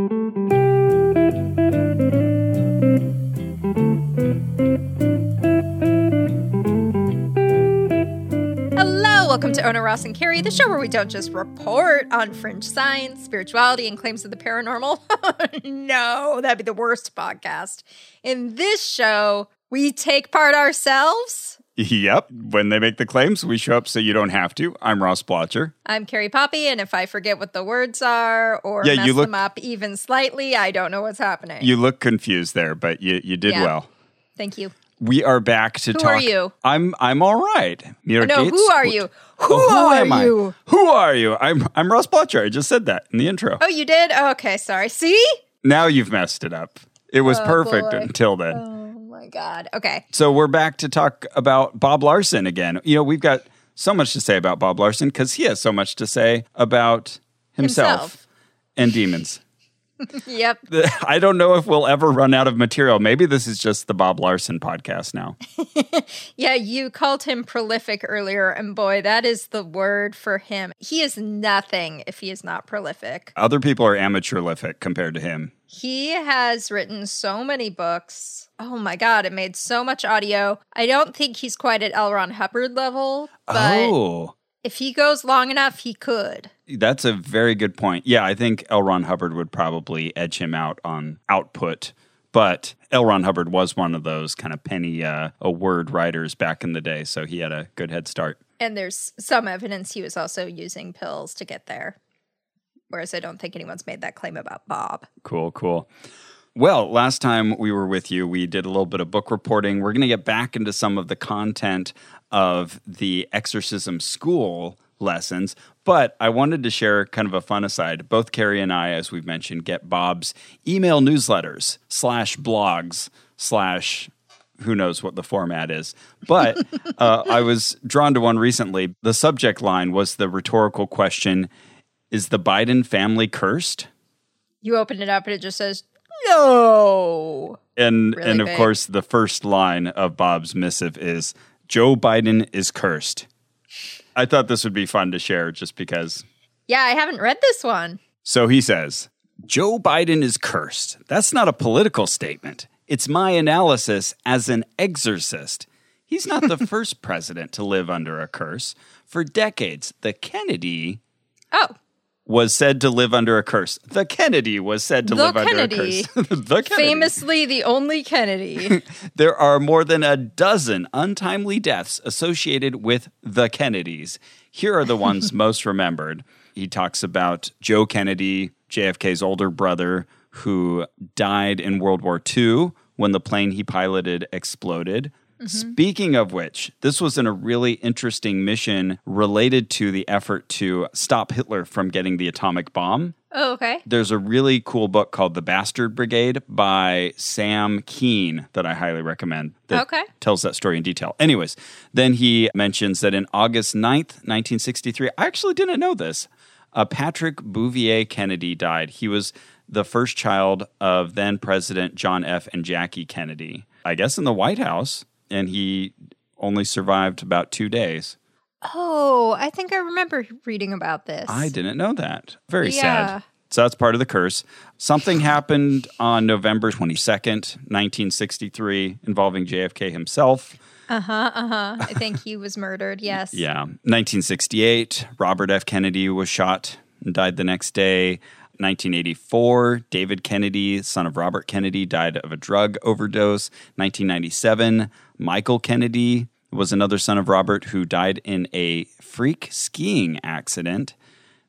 Hello, welcome to Ona, Ross, and Carrie, the show where we don't just report on fringe science, spirituality, and claims of the paranormal. No, that'd be the worst podcast. In this show, we take part ourselves. Yep. When they make the claims, we show up so you don't have to. I'm Ross Blotcher. I'm Carrie Poppy, and if I forget what the words are or mess them up even slightly, I don't know what's happening. You look confused there, but you did well. Thank you. We are back to talk. Who are you? I'm all right. Who are you? Who are you? I'm Ross Blotcher. I just said that in the intro. Oh, you did? Oh, okay, sorry. See? Now you've messed it up. It was perfect until then. Oh my God. Okay. So we're back to talk about Bob Larson again. You know, we've got so much to say about Bob Larson because he has so much to say about himself. And demons. Yep. I don't know if we'll ever run out of material. Maybe this is just the Bob Larson podcast now. Yeah, you called him prolific earlier, and boy, that is the word for him. He is nothing if he is not prolific. Other people are amateurlific compared to him. He has written so many books. Oh, my God. It made so much audio. I don't think he's quite at L. Ron Hubbard level, but if he goes long enough, he could. That's a very good point. Yeah, I think L. Ron Hubbard would probably edge him out on output, but L. Ron Hubbard was one of those kind of penny a word writers back in the day, so he had a good head start. And there's some evidence he was also using pills to get there. Whereas I don't think anyone's made that claim about Bob. Cool, cool. Well, last time we were with you, we did a little bit of book reporting. We're going to get back into some of the content of the exorcism school lessons, but I wanted to share kind of a fun aside. Both Carrie and I, as we've mentioned, get Bob's email newsletters /blogs / who knows what the format is. But I was drawn to one recently. The subject line was the rhetorical question, is the Biden family cursed? You open it up and it just says, no. And of course, the first line of Bob's missive is, Joe Biden is cursed. I thought this would be fun to share just because. Yeah, I haven't read this one. So he says, Joe Biden is cursed. That's not a political statement. It's my analysis as an exorcist. He's not the first president to live under a curse. For decades, the Kennedy... was said to live under a curse. The Kennedy was said to live under a curse. The Kennedy. Famously the only Kennedy. There are more than a dozen untimely deaths associated with the Kennedys. Here are the ones most remembered. He talks about Joe Kennedy, JFK's older brother, who died in World War II when the plane he piloted exploded. Mm-hmm. Speaking of which, this was in a really interesting mission related to the effort to stop Hitler from getting the atomic bomb. Oh, okay. There's a really cool book called The Bastard Brigade by Sam Keane that I highly recommend that tells that story in detail. Anyways, then he mentions that in August 9th, 1963, I actually didn't know this, Patrick Bouvier Kennedy died. He was the first child of then President John F. and Jackie Kennedy, I guess in the White House. And he only survived about 2 days. Oh, I think I remember reading about this. I didn't know that. Very sad. So that's part of the curse. Something happened on November 22nd, 1963, involving JFK himself. I think he was murdered, yes. Yeah. 1968, Robert F. Kennedy was shot and died the next day. 1984, David Kennedy, son of Robert Kennedy, died of a drug overdose. 1997, Michael Kennedy was another son of Robert who died in a freak skiing accident.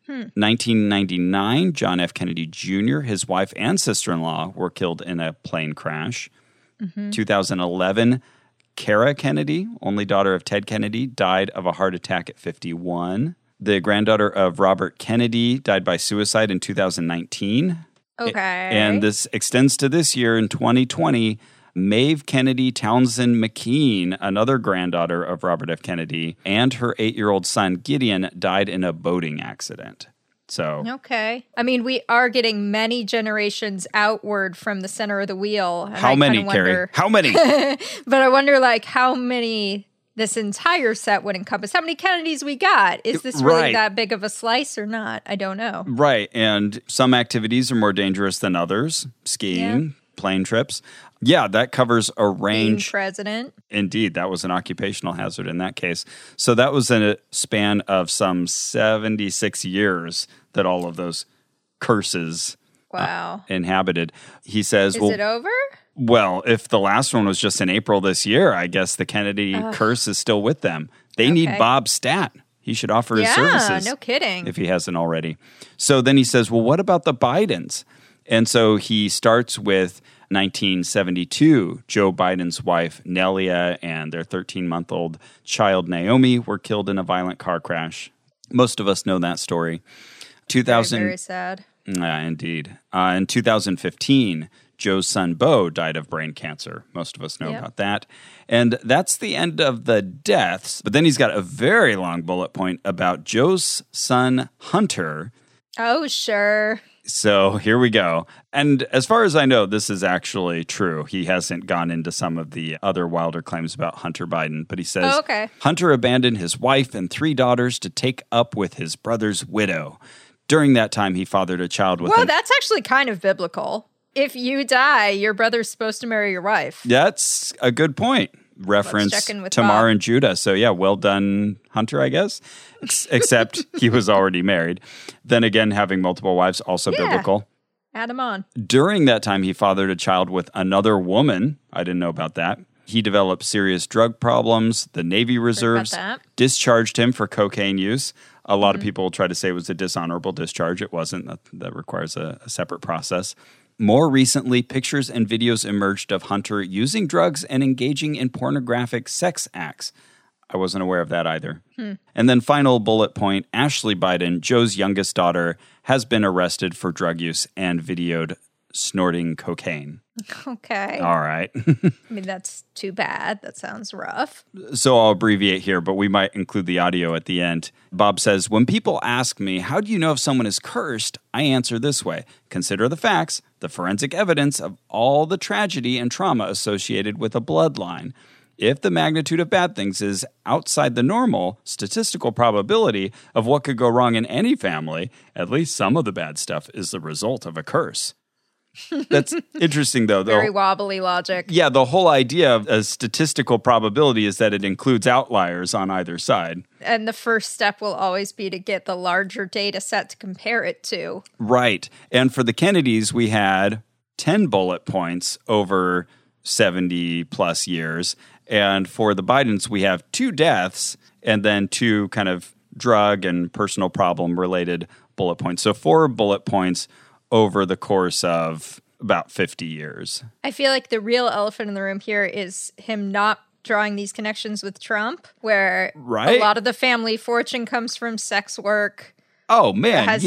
1999, John F. Kennedy Jr., his wife and sister-in-law were killed in a plane crash. 2011, Cara Kennedy, only daughter of Ted Kennedy, died of a heart attack at 51. The granddaughter of Robert Kennedy died by suicide in 2019. Okay. And this extends to this year in 2020. Maeve Kennedy Townsend McKean, another granddaughter of Robert F. Kennedy, and her 8-year-old son Gideon died in a boating accident. So okay. I mean, we are getting many generations outward from the center of the wheel. How many, Carrie? How many? But I wonder, like, how many this entire set would encompass. How many Kennedys we got? Is this really that big of a slice or not? I don't know. Right. And some activities are more dangerous than others. Skiing, plane trips. Yeah, that covers a range. Being president. Indeed, that was an occupational hazard in that case. So that was in a span of some 76 years that all of those curses inhabited. He says, is it over? Well, if the last one was just in April this year, I guess the Kennedy curse is still with them. They need Bob Stat. He should offer his services. Yeah, no kidding. If he hasn't already. So then he says, well, what about the Bidens? And so he starts with 1972, Joe Biden's wife, Nelia, and their 13-month-old child, Naomi, were killed in a violent car crash. Most of us know that story. Very, very sad. Indeed. In 2015, Joe's son, Beau, died of brain cancer. Most of us know about that. And that's the end of the deaths. But then he's got a very long bullet point about Joe's son, Hunter. Oh, sure. So here we go. And as far as I know, this is actually true. He hasn't gone into some of the other wilder claims about Hunter Biden. But he says, Hunter abandoned his wife and 3 daughters to take up with his brother's widow. During that time, he fathered a child with him. Well, that's actually kind of biblical. If you die, your brother's supposed to marry your wife. That's a good point. Reference Tamar and Judah. So yeah, well done, Hunter, I guess. Except he was already married. Then again, having multiple wives, also biblical. Add him on. During that time, he fathered a child with another woman. I didn't know about that. He developed serious drug problems. The Navy Reserves discharged him for cocaine use. A lot of people try to say it was a dishonorable discharge. It wasn't. That requires a separate process. More recently, pictures and videos emerged of Hunter using drugs and engaging in pornographic sex acts. I wasn't aware of that either. And then final bullet point, Ashley Biden, Joe's youngest daughter, has been arrested for drug use and videoed snorting cocaine. Okay. All right. I mean, that's too bad. That sounds rough. So I'll abbreviate here, but we might include the audio at the end. Bob says, when people ask me, how do you know if someone is cursed? I answer this way. Consider the facts, the forensic evidence of all the tragedy and trauma associated with a bloodline. If the magnitude of bad things is outside the normal statistical probability of what could go wrong in any family, at least some of the bad stuff is the result of a curse. That's interesting, though. Very wobbly logic. Yeah, the whole idea of a statistical probability is that it includes outliers on either side. And the first step will always be to get the larger data set to compare it to. Right. And for the Kennedys, we had 10 bullet points over 70-plus years. And for the Bidens, we have 2 deaths and then 2 kind of drug and personal problem-related bullet points. So 4 bullet points over the course of about 50 years. I feel like the real elephant in the room here is him not drawing these connections with Trump, where a lot of the family fortune comes from sex work. Oh, man, has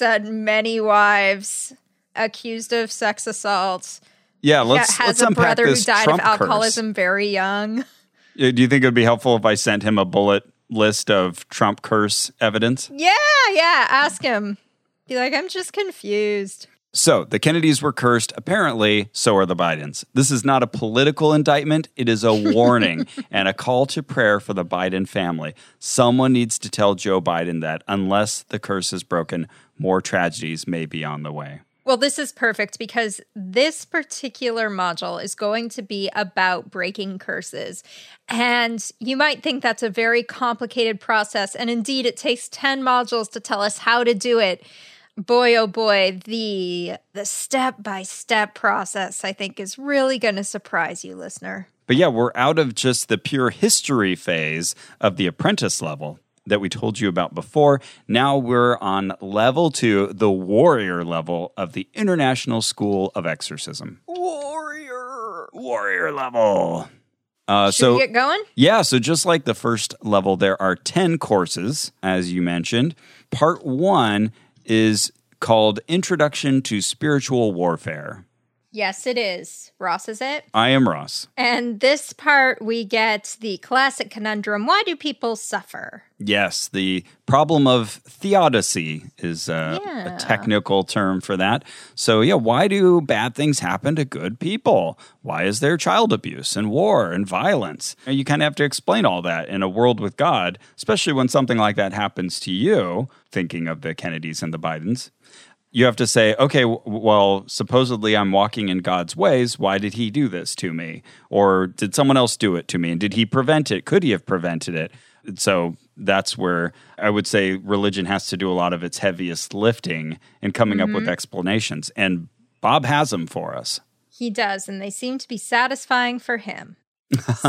had many wives, accused of sex assaults. Yeah, let's unpack this Trump curse. Has a brother who died of alcoholism very young. Do you think it would be helpful if I sent him a bullet list of Trump curse evidence? Yeah, ask him. Be like, I'm just confused. So, the Kennedys were cursed. Apparently, so are the Bidens. This is not a political indictment. It is a warning and a call to prayer for the Biden family. Someone needs to tell Joe Biden that unless the curse is broken, more tragedies may be on the way. Well, this is perfect because this particular module is going to be about breaking curses. And you might think that's a very complicated process. And indeed, it takes 10 modules to tell us how to do it. Boy, oh boy, the step-by-step process, I think, is really going to surprise you, listener. But yeah, we're out of just the pure history phase of the apprentice level that we told you about before. Now we're on level 2, the warrior level of the International School of Exorcism. Warrior level. Should we get going? Yeah, so just like the first level, there are 10 courses, as you mentioned. Part 1 is called Introduction to Spiritual Warfare. Yes, it is. Ross, is it? I am Ross. And this part, we get the classic conundrum, why do people suffer? Yes, the problem of theodicy is a technical term for that. So, why do bad things happen to good people? Why is there child abuse and war and violence? You kind of have to explain all that in a world with God, especially when something like that happens to you, thinking of the Kennedys and the Bidens. You have to say, okay, well, supposedly I'm walking in God's ways. Why did he do this to me? Or did someone else do it to me? And did he prevent it? Could he have prevented it? And so that's where I would say religion has to do a lot of its heaviest lifting and coming up with explanations. And Bob has them for us. He does, and they seem to be satisfying for him.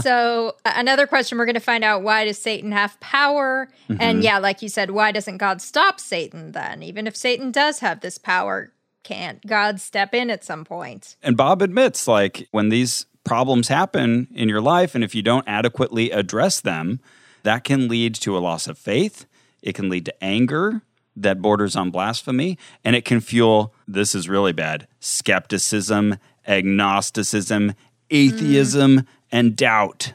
So another question, we're going to find out, why does Satan have power? Mm-hmm. And like you said, why doesn't God stop Satan then? Even if Satan does have this power, can't God step in at some point? And Bob admits, when these problems happen in your life, and if you don't adequately address them, that can lead to a loss of faith. It can lead to anger that borders on blasphemy. And it can fuel, this is really bad, skepticism, agnosticism, atheism, and doubt.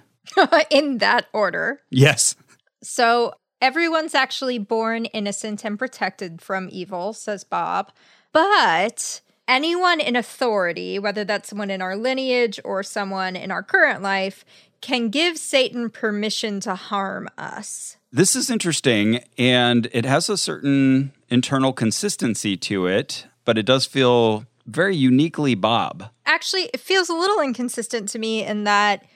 In that order. Yes. So everyone's actually born innocent and protected from evil, says Bob. But anyone in authority, whether that's someone in our lineage or someone in our current life, can give Satan permission to harm us. This is interesting, and it has a certain internal consistency to it, but it does feel very uniquely Bob. Actually, it feels a little inconsistent to me in that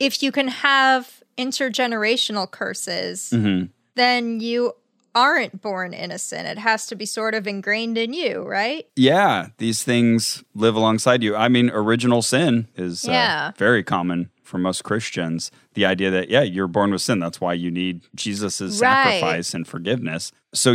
if you can have intergenerational curses, then you aren't born innocent. It has to be sort of ingrained in you, right? Yeah, these things live alongside you. I mean, original sin is very common for most Christians. The idea that, you're born with sin. That's why you need Jesus' sacrifice and forgiveness. So,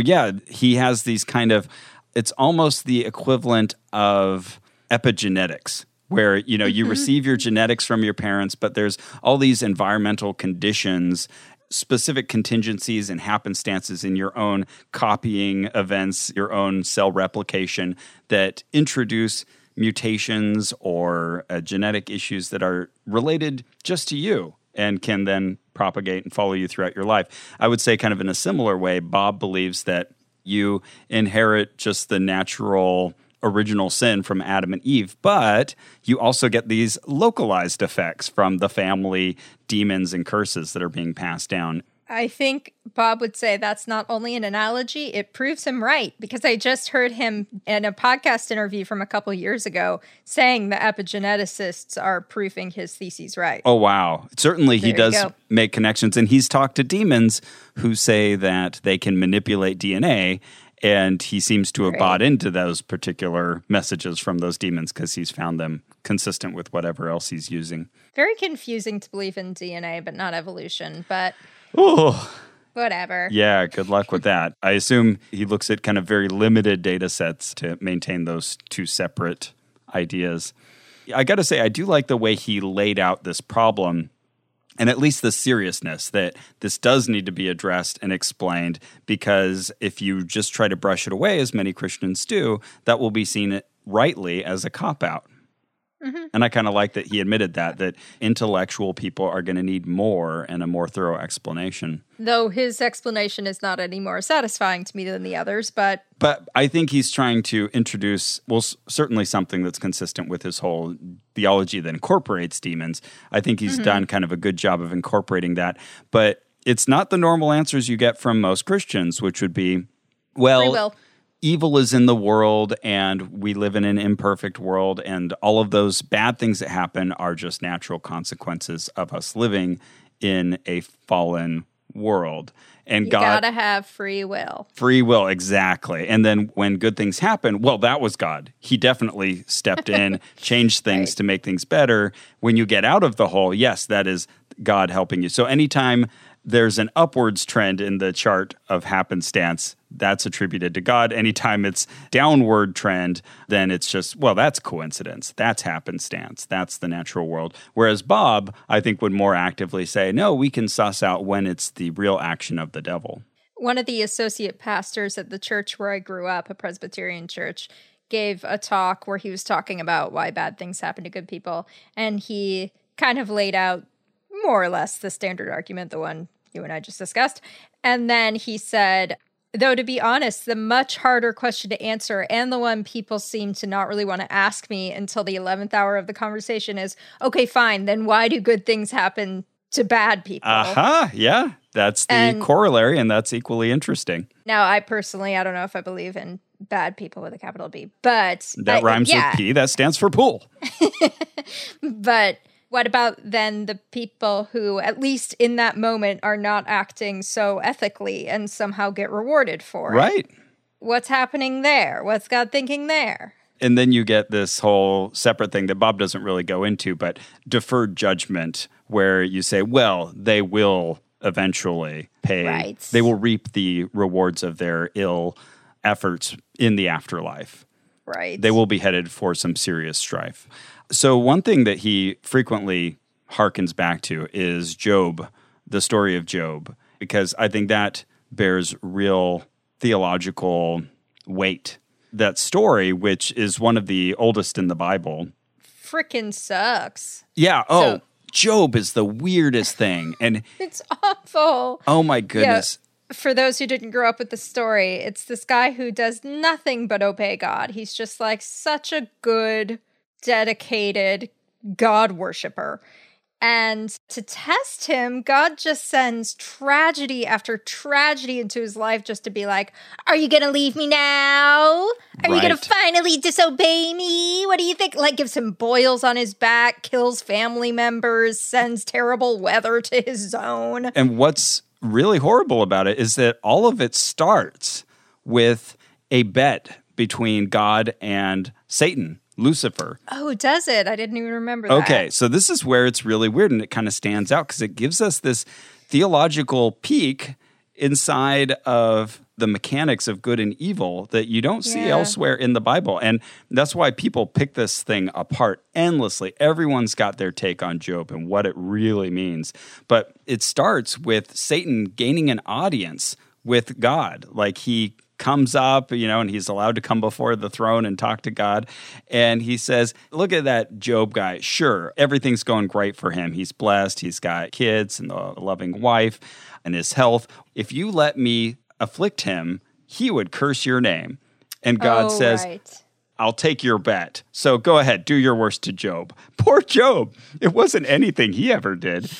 he has these kind of... It's almost the equivalent of epigenetics, where, you receive your genetics from your parents, but there's all these environmental conditions, specific contingencies and happenstances in your own copying events, your own cell replication that introduce mutations or genetic issues that are related just to you and can then propagate and follow you throughout your life. I would say kind of in a similar way, Bob believes that you inherit just the natural original sin from Adam and Eve, but you also get these localized effects from the family demons and curses that are being passed down. I think Bob would say that's not only an analogy, it proves him right, because I just heard him in a podcast interview from a couple years ago saying the epigeneticists are proving his thesis right. Oh, wow. Certainly he does make connections, and he's talked to demons who say that they can manipulate DNA, and he seems to have bought into those particular messages from those demons because he's found them consistent with whatever else he's using. Very confusing to believe in DNA, but not evolution, but... Ooh. Whatever. Yeah, good luck with that. I assume he looks at kind of very limited data sets to maintain those two separate ideas. I got to say, I do like the way he laid out this problem, and at least the seriousness that this does need to be addressed and explained, because if you just try to brush it away, as many Christians do, that will be seen rightly as a cop-out. Mm-hmm. And I kind of like that he admitted that intellectual people are going to need more and a more thorough explanation. Though his explanation is not any more satisfying to me than the others, but... But I think he's trying to introduce, certainly something that's consistent with his whole theology that incorporates demons. I think he's done kind of a good job of incorporating that. But it's not the normal answers you get from most Christians, which would be, well... Evil is in the world, and we live in an imperfect world, and all of those bad things that happen are just natural consequences of us living in a fallen world. And you gotta have free will. Free will, exactly. And then when good things happen, that was God. He definitely stepped in, changed things to make things better. When you get out of the hole, yes, that is God helping you. So anytime there's an upwards trend in the chart of happenstance, that's attributed to God. Anytime it's downward trend, then it's just, that's coincidence. That's happenstance. That's the natural world. Whereas Bob, I think, would more actively say, no, we can suss out when it's the real action of the devil. One of the associate pastors at the church where I grew up, a Presbyterian church, gave a talk where he was talking about why bad things happen to good people, and he kind of laid out more or less the standard argument, the one you and I just discussed. And then he said, though, to be honest, the much harder question to answer, and the one people seem to not really want to ask me until the 11th hour of the conversation, is, okay, fine, then why do good things happen to bad people? Uh-huh, yeah. That's the corollary, and that's equally interesting. Now, I personally, I don't know if I believe in bad people with a capital B, but... That rhymes with P. That stands for pool. But... what about then the people who, at least in that moment, are not acting so ethically and somehow get rewarded for it? Right. What's happening there? What's God thinking there? And then you get this whole separate thing that Bob doesn't really go into, but deferred judgment, where you say, well, they will eventually pay. Right. They will reap the rewards of their ill efforts in the afterlife. Right. They will be headed for some serious strife. So one thing that he frequently harkens back to is Job, the story of Job, because I think that bears real theological weight. That story, which is one of the oldest in the Bible. Frickin' sucks. Yeah. Oh, so, Job is the weirdest thing. And it's awful. Oh, my goodness. Yeah. For those who didn't grow up with the story, it's this guy who does nothing but obey God. He's just like such a good, dedicated God worshiper. And to test him, God just sends tragedy after tragedy into his life just to be like, are you going to leave me now? Are you going to finally disobey me? What do you think? Like, gives him boils on his back, kills family members, sends terrible weather to his zone. And what's really horrible about it is that all of it starts with a bet between God and Satan, Lucifer. Oh, does it? I didn't even remember that. Okay, so this is where it's really weird, and it kind of stands out because it gives us this theological peek inside of the mechanics of good and evil that you don't see elsewhere in the Bible. And that's why people pick this thing apart endlessly. Everyone's got their take on Job and what it really means. But it starts with Satan gaining an audience with God. Like, he comes up, you know, and he's allowed to come before the throne and talk to God. And he says, look at that Job guy. Sure, everything's going great for him. He's blessed. He's got kids and a loving wife and his health. If you let me afflict him, he would curse your name. And God says, right, I'll take your bet. So go ahead, do your worst to Job. Poor Job. It wasn't anything he ever did.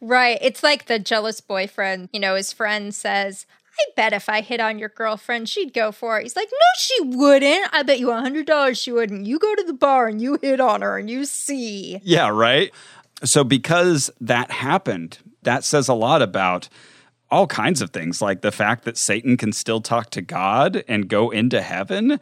Right. It's like the jealous boyfriend, you know, his friend says, I bet if I hit on your girlfriend, she'd go for it. He's like, no, she wouldn't. I bet you $100 she wouldn't. You go to the bar and you hit on her and you see. Yeah, right? So because that happened, that says a lot about all kinds of things, like the fact that Satan can still talk to God and go into heaven,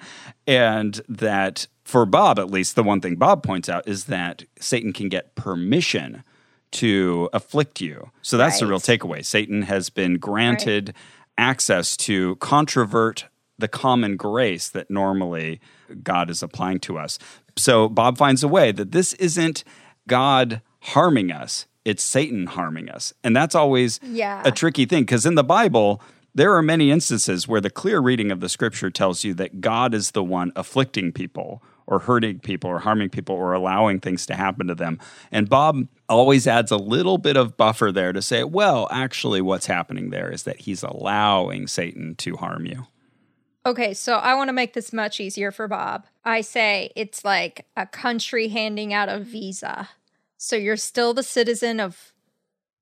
and that for Bob, at least, the one thing Bob points out is that Satan can get permission to afflict you. So that's the real takeaway. Satan has been granted access to controvert the common grace that normally God is applying to us. So Bob finds a way that this isn't God harming us, it's Satan harming us. And that's always a tricky thing, because in the Bible, there are many instances where the clear reading of the scripture tells you that God is the one afflicting people or hurting people or harming people or allowing things to happen to them. And Bob always adds a little bit of buffer there to say, well, actually what's happening there is that he's allowing Satan to harm you. Okay, so I want to make this much easier for Bob. I say it's like a country handing out a visa. So you're still the citizen of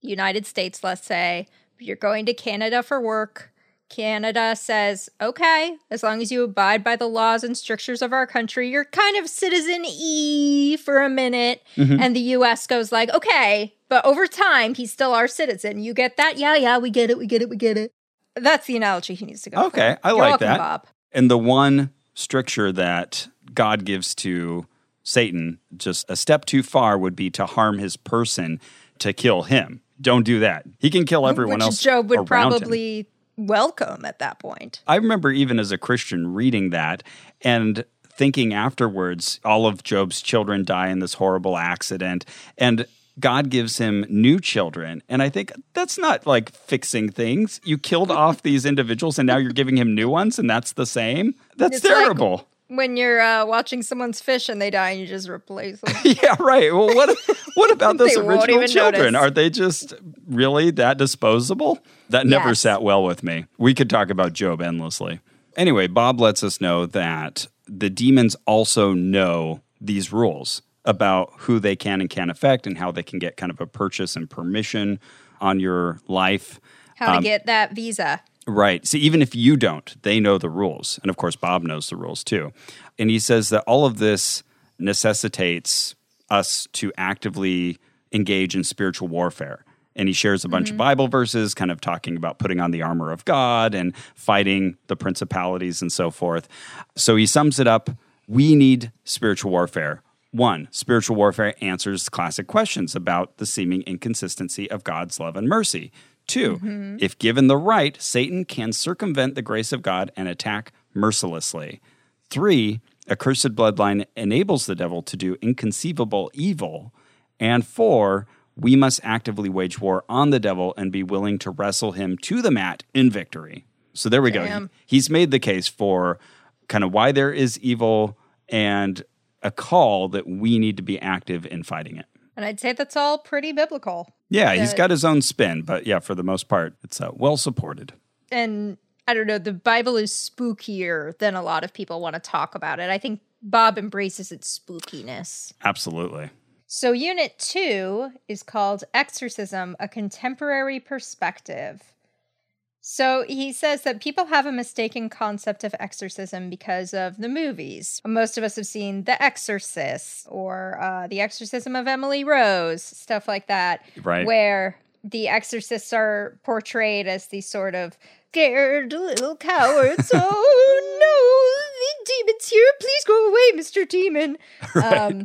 United States, let's say. You're going to Canada for work. Canada says, okay, as long as you abide by the laws and strictures of our country, you're kind of citizen E for a minute. Mm-hmm. And the U.S. goes like, okay, but over time, he's still our citizen. You get that? Yeah, we get it, That's the analogy he needs to go for. Okay, I like that. Bob. And the one stricture that God gives to Satan, just a step too far, would be to harm his person, to kill him. Don't do that. He can kill everyone else around him. Which Job would probably... welcome at that point. I remember even as a Christian reading that and thinking afterwards, all of Job's children die in this horrible accident, and God gives him new children. And I think that's not like fixing things. You killed off these individuals and now you're giving him new ones, and that's the same? That's terrible. Like, When you're watching someone's fish and they die and you just replace them. Yeah, right. Well, what about those original children? Notice. Are they just really that disposable? That never sat well with me. We could talk about Job endlessly. Anyway, Bob lets us know that the demons also know these rules about who they can and can't affect and how they can get kind of a purchase and permission on your life. How to get that visa. Right. So even if you don't, they know the rules. And of course, Bob knows the rules too. And he says that all of this necessitates us to actively engage in spiritual warfare. And he shares a bunch of Bible verses kind of talking about putting on the armor of God and fighting the principalities and so forth. So he sums it up. We need spiritual warfare. One, spiritual warfare answers classic questions about the seeming inconsistency of God's love and mercy. Two, if given the right, Satan can circumvent the grace of God and attack mercilessly. Three, a cursed bloodline enables the devil to do inconceivable evil. And four, we must actively wage war on the devil and be willing to wrestle him to the mat in victory. So there we go. He's made the case for kind of why there is evil and a call that we need to be active in fighting it. And I'd say that's all pretty biblical. Yeah, he's got his own spin, but yeah, for the most part, it's well supported. And I don't know, the Bible is spookier than a lot of people want to talk about it. I think Bob embraces its spookiness. Absolutely. So Unit 2 is called Exorcism, A Contemporary Perspective. So he says that people have a mistaken concept of exorcism because of the movies. Most of us have seen The Exorcist or The Exorcism of Emily Rose, stuff like that, right, where the exorcists are portrayed as these sort of scared little cowards. Oh, no, the demon's here. Please go away, Mr. Demon. Right.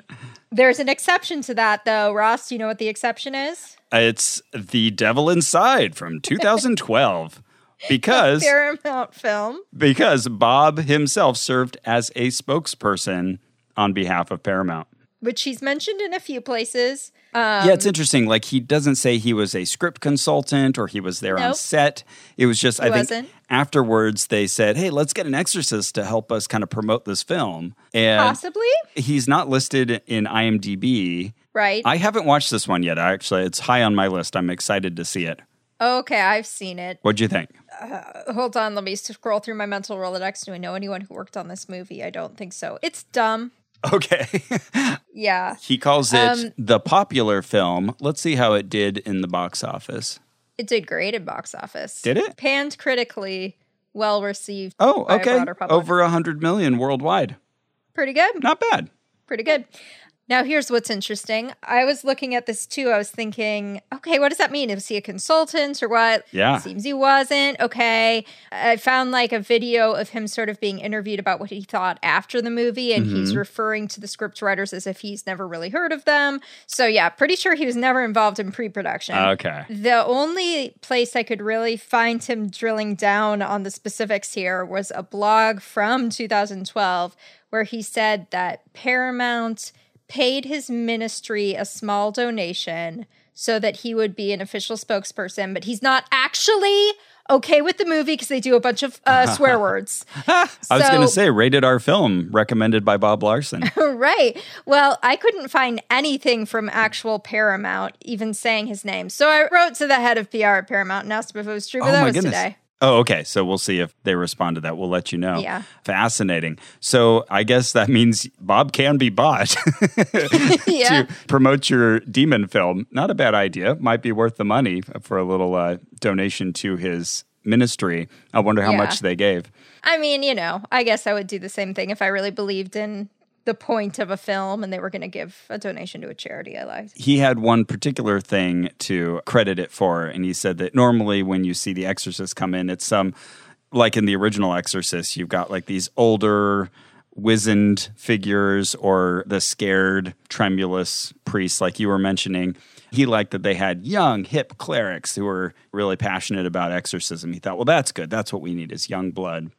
There's an exception to that, though. Ross, do you know what the exception is? It's The Devil Inside from 2012. Because Paramount film. Because Bob himself served as a spokesperson on behalf of Paramount, which he's mentioned in a few places. Yeah, it's interesting. Like, he doesn't say he was a script consultant or he was there on set. It was just I think afterwards they said, "Hey, let's get an exorcist to help us kind of promote this film." And possibly he's not listed in IMDb. Right. I haven't watched this one yet. Actually, it's high on my list. I'm excited to see it. Okay, I've seen it. What'd you think? Hold on, let me scroll through my mental Rolodex. Do I know anyone who worked on this movie? I don't think so. It's dumb. Okay. Yeah. He calls it the popular film. Let's see how it did in the box office. It did great in box office. Did it? Panned critically, well received. Oh, okay. Over 100 million worldwide. Pretty good. Not bad. Pretty good. Now, here's what's interesting. I was looking at this, too. I was thinking, okay, what does that mean? Is he a consultant or what? Yeah. It seems he wasn't. Okay. I found, a video of him sort of being interviewed about what he thought after the movie, and he's referring to the script writers as if he's never really heard of them. So, yeah, pretty sure he was never involved in pre-production. Okay. The only place I could really find him drilling down on the specifics here was a blog from 2012 where he said that Paramount paid his ministry a small donation so that he would be an official spokesperson, but he's not actually okay with the movie because they do a bunch of swear words. I was going to say, rated R film recommended by Bob Larson. Right. Well, I couldn't find anything from actual Paramount even saying his name. So I wrote to the head of PR at Paramount and asked him if it was true, but today. Oh, okay. So we'll see if they respond to that. We'll let you know. Yeah. Fascinating. So I guess that means Bob can be bought to promote your demon film. Not a bad idea. Might be worth the money for a little donation to his ministry. I wonder how much they gave. I mean, I guess I would do the same thing if I really believed in the point of a film and they were going to give a donation to a charity I liked. He had one particular thing to credit it for, and he said that normally when you see the exorcist come in, it's like in the original Exorcist, you've got these older, wizened figures or the scared, tremulous priest like you were mentioning. He liked that they had young, hip clerics who were really passionate about exorcism. He thought, well, that's good. That's what we need is young blood.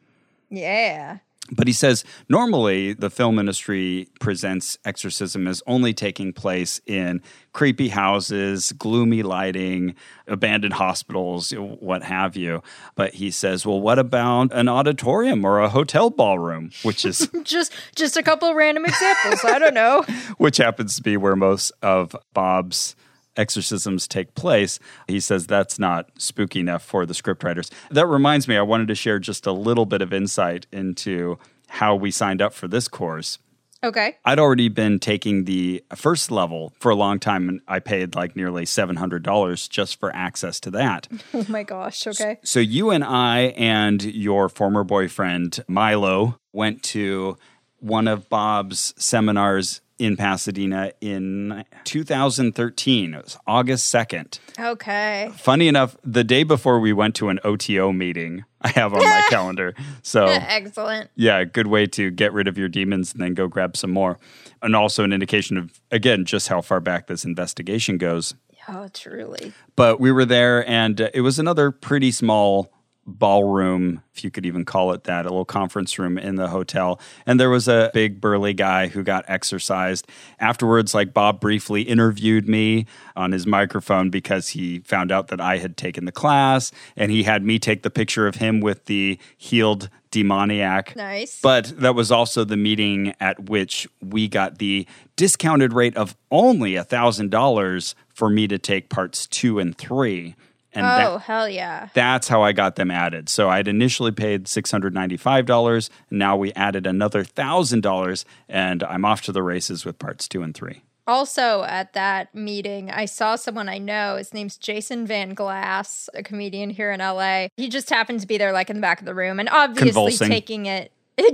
Yeah. But he says, normally the film industry presents exorcism as only taking place in creepy houses, gloomy lighting, abandoned hospitals, what have you. But he says, well, what about an auditorium or a hotel ballroom, which is... just a couple of random examples, I don't know. Which happens to be where most of Bob's exorcisms take place. He says that's not spooky enough for the scriptwriters. That reminds me, I wanted to share just a little bit of insight into how we signed up for this course. Okay. I'd already been taking the first level for a long time, and I paid like nearly $700 just for access to that. Oh my gosh, okay. So you and I and your former boyfriend, Milo, went to one of Bob's seminars in Pasadena in 2013. It was August 2nd. Okay. Funny enough, the day before we went to an OTO meeting, I have on my calendar. So excellent. Yeah, good way to get rid of your demons and then go grab some more. And also an indication of, again, just how far back this investigation goes. Oh, truly. But we were there, and it was another pretty small ballroom, if you could even call it that, a little conference room in the hotel. And there was a big burly guy who got exorcised. Afterwards, like, Bob briefly interviewed me on his microphone because he found out that I had taken the class, and he had me take the picture of him with the healed demoniac. Nice. But that was also the meeting at which we got the discounted rate of only $1,000 for me to take parts 2 and 3. And hell yeah. That's how I got them added. So I'd initially paid $695, and now we added another $1,000, and I'm off to the races with parts 2 and 3. Also at that meeting, I saw someone I know. His name's Jason Van Glass, a comedian here in LA. He just happened to be there, like, in the back of the room, and obviously taking it in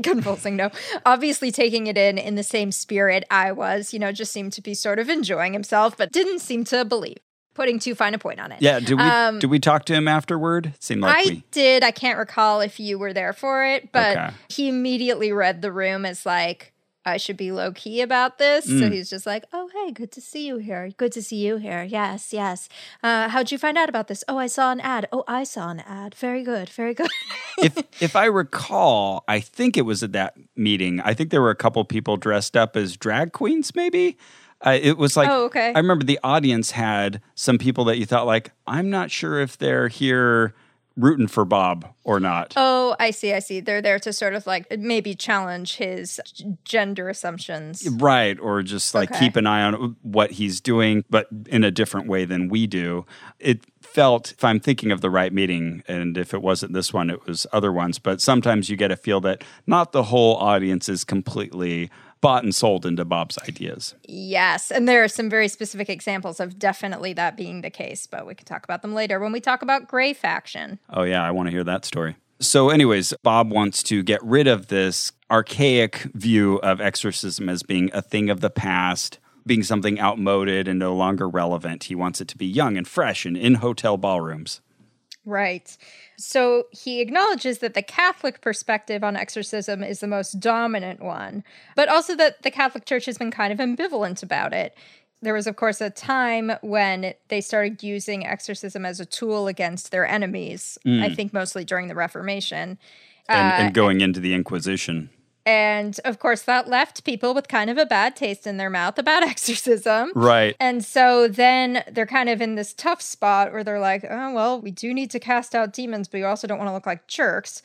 the same spirit I was, you know, just seemed to be sort of enjoying himself, but didn't seem to believe. Putting too fine a point on it. Yeah, did we talk to him afterward? It seemed like I did. I can't recall if you were there for it, but okay. He immediately read the room as like, I should be low-key about this. So he's just like, oh, hey, good to see you here. Good to see you here. Yes, yes. How'd you find out about this? Oh, I saw an ad. Oh, I saw an ad. Very good, very good. If I recall, I think it was at that meeting. I think there were a couple people dressed up as drag queens maybe. It was like, I remember the audience had some people that you thought like, I'm not sure if they're here rooting for Bob or not. Oh, I see. They're there to sort of like maybe challenge his gender assumptions. Right, or just like keep an eye on what he's doing, but in a different way than we do. It felt, if I'm thinking of the right meeting, and if it wasn't this one, it was other ones, but sometimes you get a feel that not the whole audience is completely bought and sold into Bob's ideas. Yes, and there are some very specific examples of definitely that being the case, but we can talk about them later when we talk about Gray Faction. Oh yeah, I want to hear that story. So anyways, Bob wants to get rid of this archaic view of exorcism as being a thing of the past, being something outmoded and no longer relevant. He wants it to be young and fresh and in hotel ballrooms. Right. So he acknowledges that the Catholic perspective on exorcism is the most dominant one, but also that the Catholic Church has been kind of ambivalent about it. There was, of course, a time when they started using exorcism as a tool against their enemies, I think mostly during the Reformation. And going into the Inquisition. And, of course, that left people with kind of a bad taste in their mouth about exorcism. Right. And so then they're kind of in this tough spot where they're like, oh, well, we do need to cast out demons, but you also don't want to look like jerks.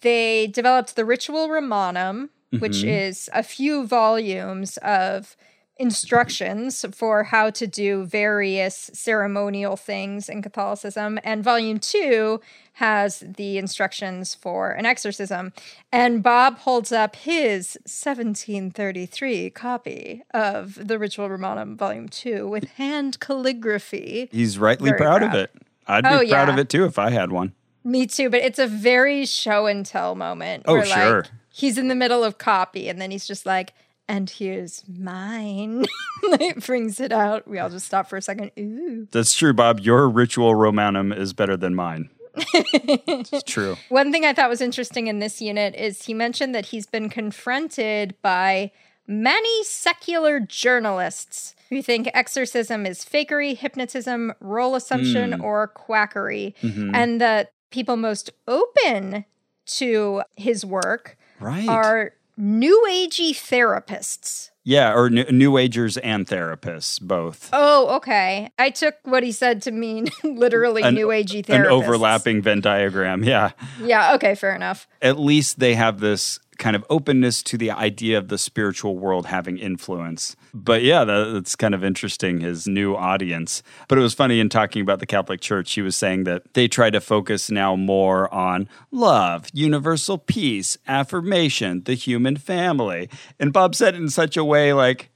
They developed the Ritual Romanum, which is a few volumes of instructions for how to do various ceremonial things in Catholicism. And volume 2 has the instructions for an exorcism. And Bob holds up his 1733 copy of the Ritual Romanum volume 2 with hand calligraphy. He's rightly proud of it. I'd be proud of it too if I had one. Me too, but it's a very show and tell moment. Oh, where, sure. Like, he's in the middle of copy and then he's just like, and here's mine. It brings it out. We all just stop for a second. Ooh. That's true, Bob. Your Ritual Romanum is better than mine. It's true. One thing I thought was interesting in this unit is he mentioned that he's been confronted by many secular journalists who think exorcism is fakery, hypnotism, role assumption, or quackery. And the people most open to his work right, are new-agey therapists. Yeah, or new-agers and therapists, both. Oh, okay. I took what he said to mean literally new-agey therapists. An overlapping Venn diagram, yeah. Yeah, okay, fair enough. At least they have this kind of openness to the idea of the spiritual world having influence. But yeah, that's kind of interesting, his new audience. But it was funny in talking about the Catholic Church, he was saying that they try to focus now more on love, universal peace, affirmation, the human family. And Bob said it in such a way like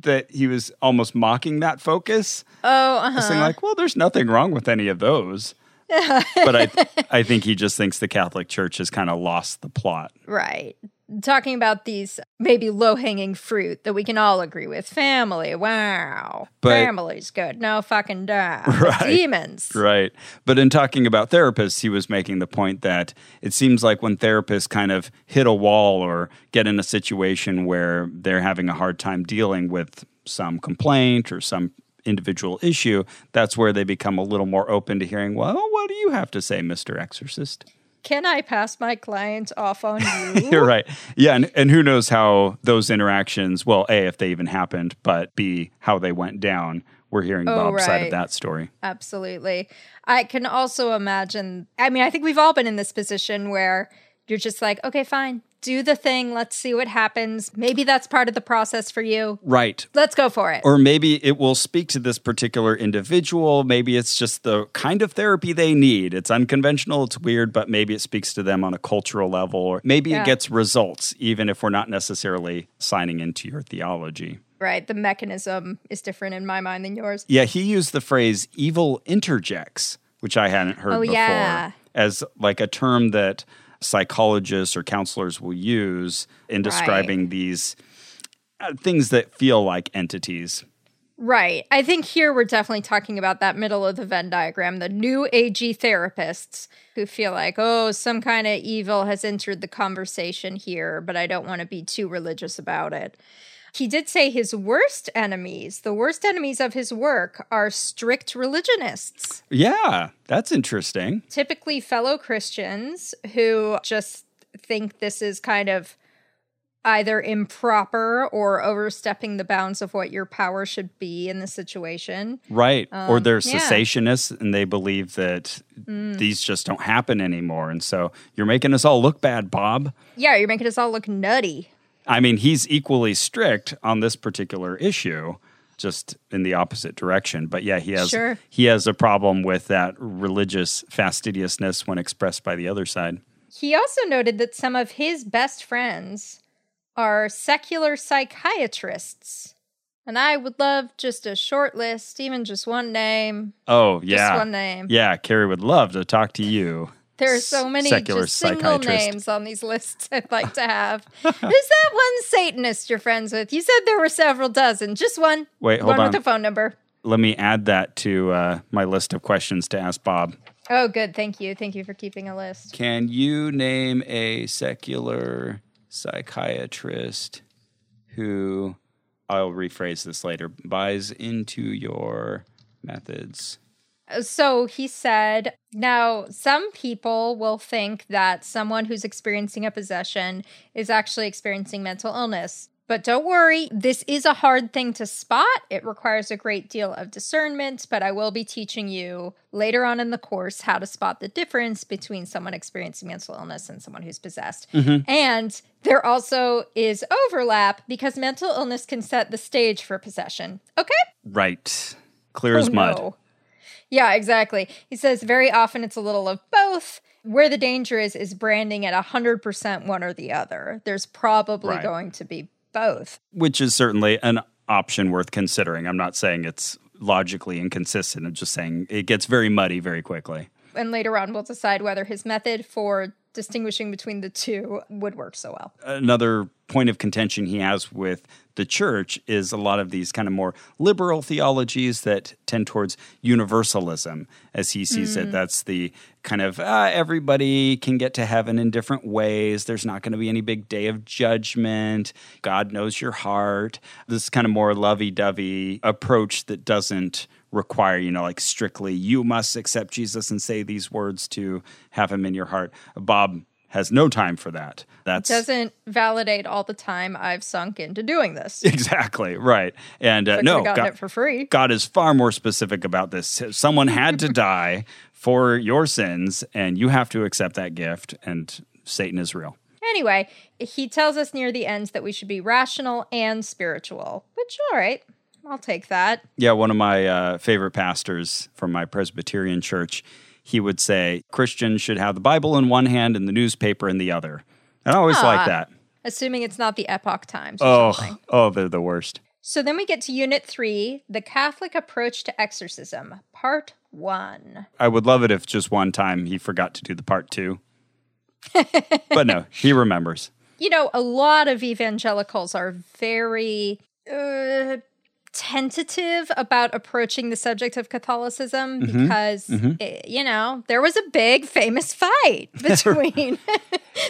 that he was almost mocking that focus. Oh, uh-huh. Saying like, well, there's nothing wrong with any of those. But I think he just thinks the Catholic Church has kind of lost the plot. Right. Talking about these maybe low-hanging fruit that we can all agree with. Family, wow. But, family's good. No fucking die. Right, demons. Right. But in talking about therapists, he was making the point that it seems like when therapists kind of hit a wall or get in a situation where they're having a hard time dealing with some complaint or some individual issue, that's where they become a little more open to hearing, well, what do you have to say, Mr. Exorcist? Can I pass my client off on you? You're right. Yeah, and who knows how those interactions, well, A, if they even happened, but B, how they went down. We're hearing Bob's side of that story. Absolutely. I can also imagine, I think we've all been in this position where you're just like, okay, fine, do the thing. Let's see what happens. Maybe that's part of the process for you. Right. Let's go for it. Or maybe it will speak to this particular individual. Maybe it's just the kind of therapy they need. It's unconventional. It's weird, but maybe it speaks to them on a cultural level. Or maybe it gets results, even if we're not necessarily signing into your theology. Right. The mechanism is different in my mind than yours. Yeah. He used the phrase evil interjects, which I hadn't heard before, as like a term that psychologists or counselors will use in describing these things that feel like entities. Right. I think here we're definitely talking about that middle of the Venn diagram, the new agey therapists who feel like, oh, some kind of evil has entered the conversation here, but I don't want to be too religious about it. He did say his worst enemies, the worst enemies of his work, are strict religionists. Yeah, that's interesting. Typically fellow Christians who just think this is kind of either improper or overstepping the bounds of what your power should be in the situation. Right, or they're cessationists and they believe that these just don't happen anymore. And so you're making us all look bad, Bob. Yeah, you're making us all look nutty. He's equally strict on this particular issue, just in the opposite direction. But yeah, he has a problem with that religious fastidiousness when expressed by the other side. He also noted that some of his best friends are secular psychiatrists. And I would love just a short list, even just one name. Oh, yeah. Just one name. Yeah, Carrie would love to talk to you. There are so many just single names on these lists I'd like to have. Who's that one Satanist you're friends with? You said there were several dozen. Just one. Wait, hold on. One with a phone number. Let me add that to my list of questions to ask Bob. Oh, good. Thank you. Thank you for keeping a list. Can you name a secular psychiatrist who, I'll rephrase this later, buys into your methods? So he said, now, some people will think that someone who's experiencing a possession is actually experiencing mental illness. But don't worry, this is a hard thing to spot. It requires a great deal of discernment, but I will be teaching you later on in the course how to spot the difference between someone experiencing mental illness and someone who's possessed. Mm-hmm. And there also is overlap because mental illness can set the stage for possession. Okay? Right. Clear as mud. No. Yeah, exactly. He says very often it's a little of both. Where the danger is branding at 100% one or the other. There's probably going to be both. Which is certainly an option worth considering. I'm not saying it's logically inconsistent. I'm just saying it gets very muddy very quickly. And later on, we'll decide whether his method for distinguishing between the two would work so well. Another point of contention he has with the church is a lot of these kind of more liberal theologies that tend towards universalism, as he sees it. That's the kind of everybody can get to heaven in different ways. There's not going to be any big day of judgment. God knows your heart. This kind of more lovey-dovey approach that doesn't require, strictly you must accept Jesus and say these words to have him in your heart. Bob has no time for that. That doesn't validate all the time I've sunk into doing this. Exactly, right. And no, gotten it for free. God is far more specific about this. Someone had to die for your sins, and you have to accept that gift, and Satan is real. Anyway, he tells us near the end that we should be rational and spiritual, which, all right, I'll take that. Yeah, one of my favorite pastors from my Presbyterian church, he would say, Christians should have the Bible in one hand and the newspaper in the other. And I always like that. Assuming it's not the Epoch Times or something. Oh, they're the worst. So then we get to Unit 3, The Catholic Approach to Exorcism, Part 1. I would love it if just one time he forgot to do the Part 2. But no, he remembers. You know, a lot of evangelicals are very tentative about approaching the subject of Catholicism because, it, you know, there was a big famous fight between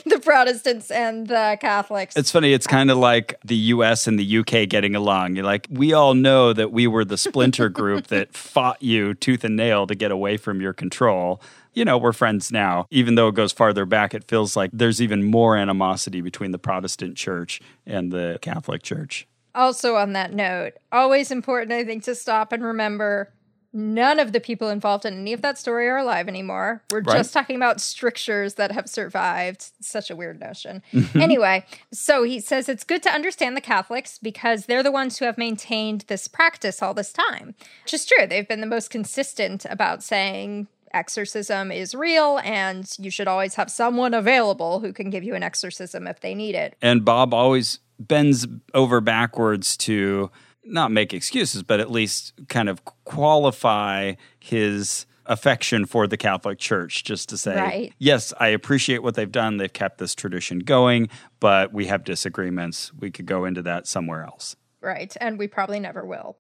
the Protestants and the Catholics. It's funny. It's kind of like the U.S. and the U.K. getting along. You're like, we all know that we were the splinter group that fought you tooth and nail to get away from your control. You know, we're friends now. Even though it goes farther back, it feels like there's even more animosity between the Protestant church and the Catholic church. Also on that note, always important, I think, to stop and remember none of the people involved in any of that story are alive anymore. We're just talking about strictures that have survived. Such a weird notion. Anyway, so he says it's good to understand the Catholics because they're the ones who have maintained this practice all this time, which is true. They've been the most consistent about saying exorcism is real, and you should always have someone available who can give you an exorcism if they need it. And Bob always bends over backwards to not make excuses, but at least kind of qualify his affection for the Catholic Church, just to say, yes, I appreciate what they've done. They've kept this tradition going, but we have disagreements. We could go into that somewhere else. Right, and we probably never will.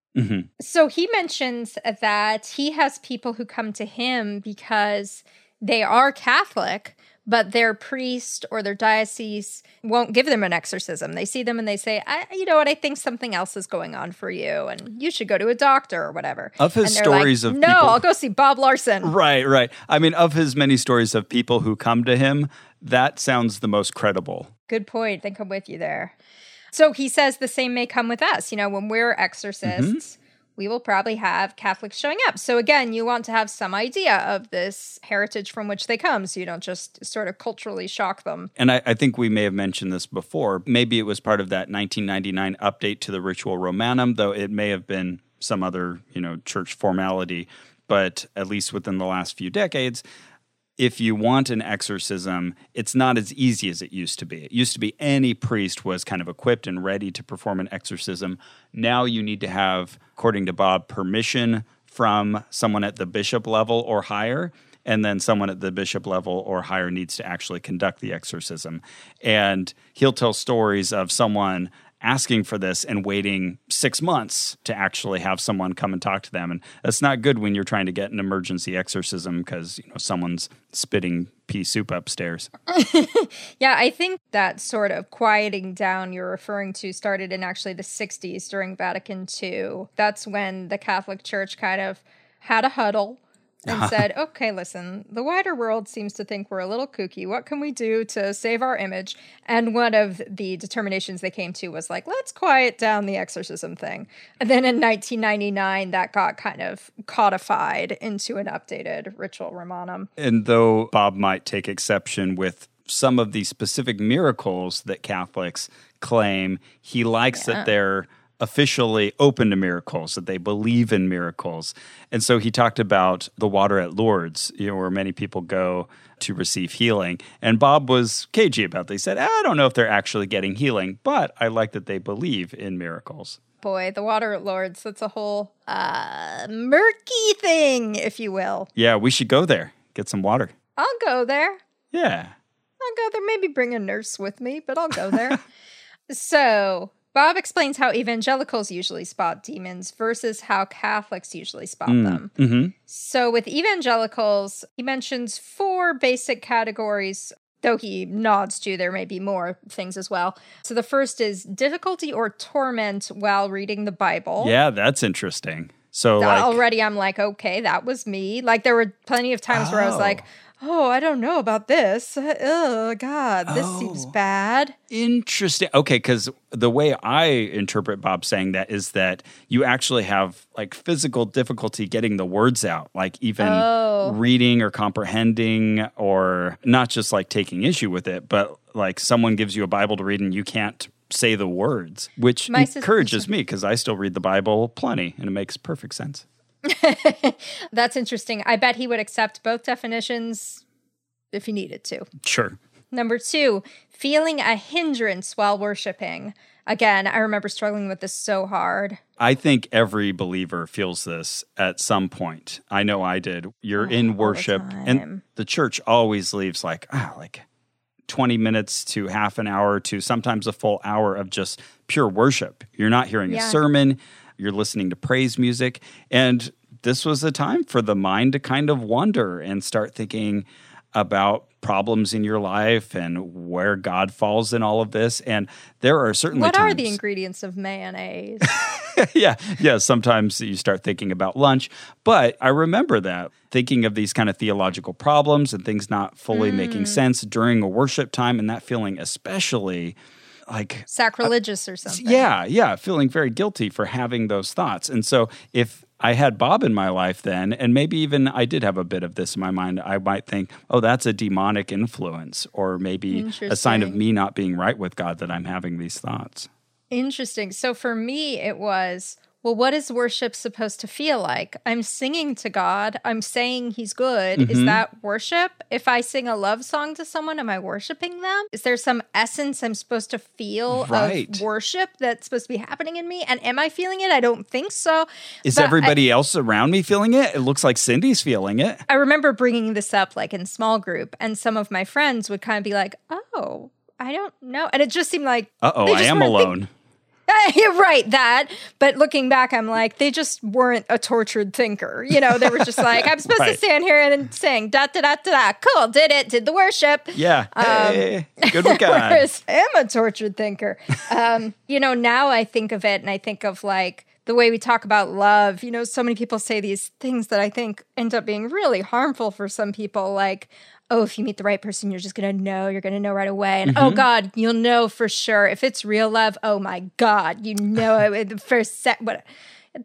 So he mentions that he has people who come to him because they are Catholic, but their priest or their diocese won't give them an exorcism. They see them and they say, you know what, I think something else is going on for you, and you should go to a doctor or whatever. Of his stories of people... No, I'll go see Bob Larson. Right, right. I mean, of his many stories of people who come to him, that sounds the most credible. Good point. I think I'm with you there. So he says the same may come with us. You know, when we're exorcists... we will probably have Catholics showing up. So again, you want to have some idea of this heritage from which they come, so you don't just sort of culturally shock them. And I think we may have mentioned this before. Maybe it was part of that 1999 update to the Ritual Romanum, though it may have been some other, you know, church formality. But at least within the last few decades, if you want an exorcism, it's not as easy as it used to be. It used to be any priest was kind of equipped and ready to perform an exorcism. Now you need to have, according to Bob, permission from someone at the bishop level or higher, and then someone at the bishop level or higher needs to actually conduct the exorcism. And he'll tell stories of someone asking for this and waiting 6 months to actually have someone come and talk to them. And that's not good when you're trying to get an emergency exorcism because, you know, someone's spitting pea soup upstairs. Yeah, I think that sort of quieting down you're referring to started in actually the 60s during Vatican II. That's when the Catholic Church kind of had a huddle and said, okay, listen, the wider world seems to think we're a little kooky. What can we do to save our image? And one of the determinations they came to was like, let's quiet down the exorcism thing. And then in 1999, that got kind of codified into an updated Ritual Romanum. And though Bob might take exception with some of the specific miracles that Catholics claim, he likes that they're officially open to miracles, that they believe in miracles. And so he talked about the water at Lourdes, you know, where many people go to receive healing. And Bob was cagey about that. He said, I don't know if they're actually getting healing, but I like that they believe in miracles. Boy, the water at Lourdes, that's a whole murky thing, if you will. Yeah, we should go there, get some water. I'll go there. Yeah. I'll go there. Maybe bring a nurse with me, but I'll go there. So... Bob explains how evangelicals usually spot demons versus how Catholics usually spot them. So with evangelicals, he mentions 4 basic categories, though he nods to there may be more things as well. So the first is difficulty or torment while reading the Bible. Yeah, that's interesting. So like, already I'm like, okay, that was me. Like there were plenty of times where I was like, oh, I don't know about this. Oh, God, this seems bad. Interesting. Okay, because the way I interpret Bob saying that is that you actually have like physical difficulty getting the words out, like even reading or comprehending, or not just like taking issue with it, but like someone gives you a Bible to read and you can't say the words, which encourages me because I still read the Bible plenty and it makes perfect sense. That's interesting. I bet he would accept both definitions if he needed to. Sure. Number two, feeling a hindrance while worshiping. Again, I remember struggling with this so hard. I think every believer feels this at some point. I know I did. You're in worship, and the church always leaves like 20 minutes to half an hour to sometimes a full hour of just pure worship. You're not hearing a sermon. You're listening to praise music. And this was a time for the mind to kind of wander and start thinking about problems in your life and where God falls in all of this. And there are certainly times— What are the ingredients of mayonnaise? Yeah, sometimes you start thinking about lunch. But I remember that, thinking of these kind of theological problems and things not fully making sense during a worship time, and that feeling especially— like sacrilegious or something. Yeah, feeling very guilty for having those thoughts. And so if I had Bob in my life then, and maybe even I did have a bit of this in my mind, I might think, oh, that's a demonic influence, or maybe a sign of me not being right with God that I'm having these thoughts. Interesting. So for me, it was, well, what is worship supposed to feel like? I'm singing to God. I'm saying he's good. Mm-hmm. Is that worship? If I sing a love song to someone, am I worshiping them? Is there some essence I'm supposed to feel of worship that's supposed to be happening in me? And am I feeling it? I don't think so. Is everybody else around me feeling it? It looks like Cindy's feeling it. I remember bringing this up like in small group, and some of my friends would kind of be like, oh, I don't know. And it just seemed like— uh-oh, I am alone. But looking back, I'm like, they just weren't a tortured thinker. You know, they were just like, I'm supposed to stand here and sing, da-da-da-da-da, cool, did the worship. Yeah, hey, good with God. Whereas I'm a tortured thinker. You know, now I think of it, and I think of like the way we talk about love. You know, so many people say these things that I think end up being really harmful for some people, like, oh, if you meet the right person, you're just going to know. You're going to know right away. And, oh, God, you'll know for sure. If it's real love, oh, my God, you know it. The first set.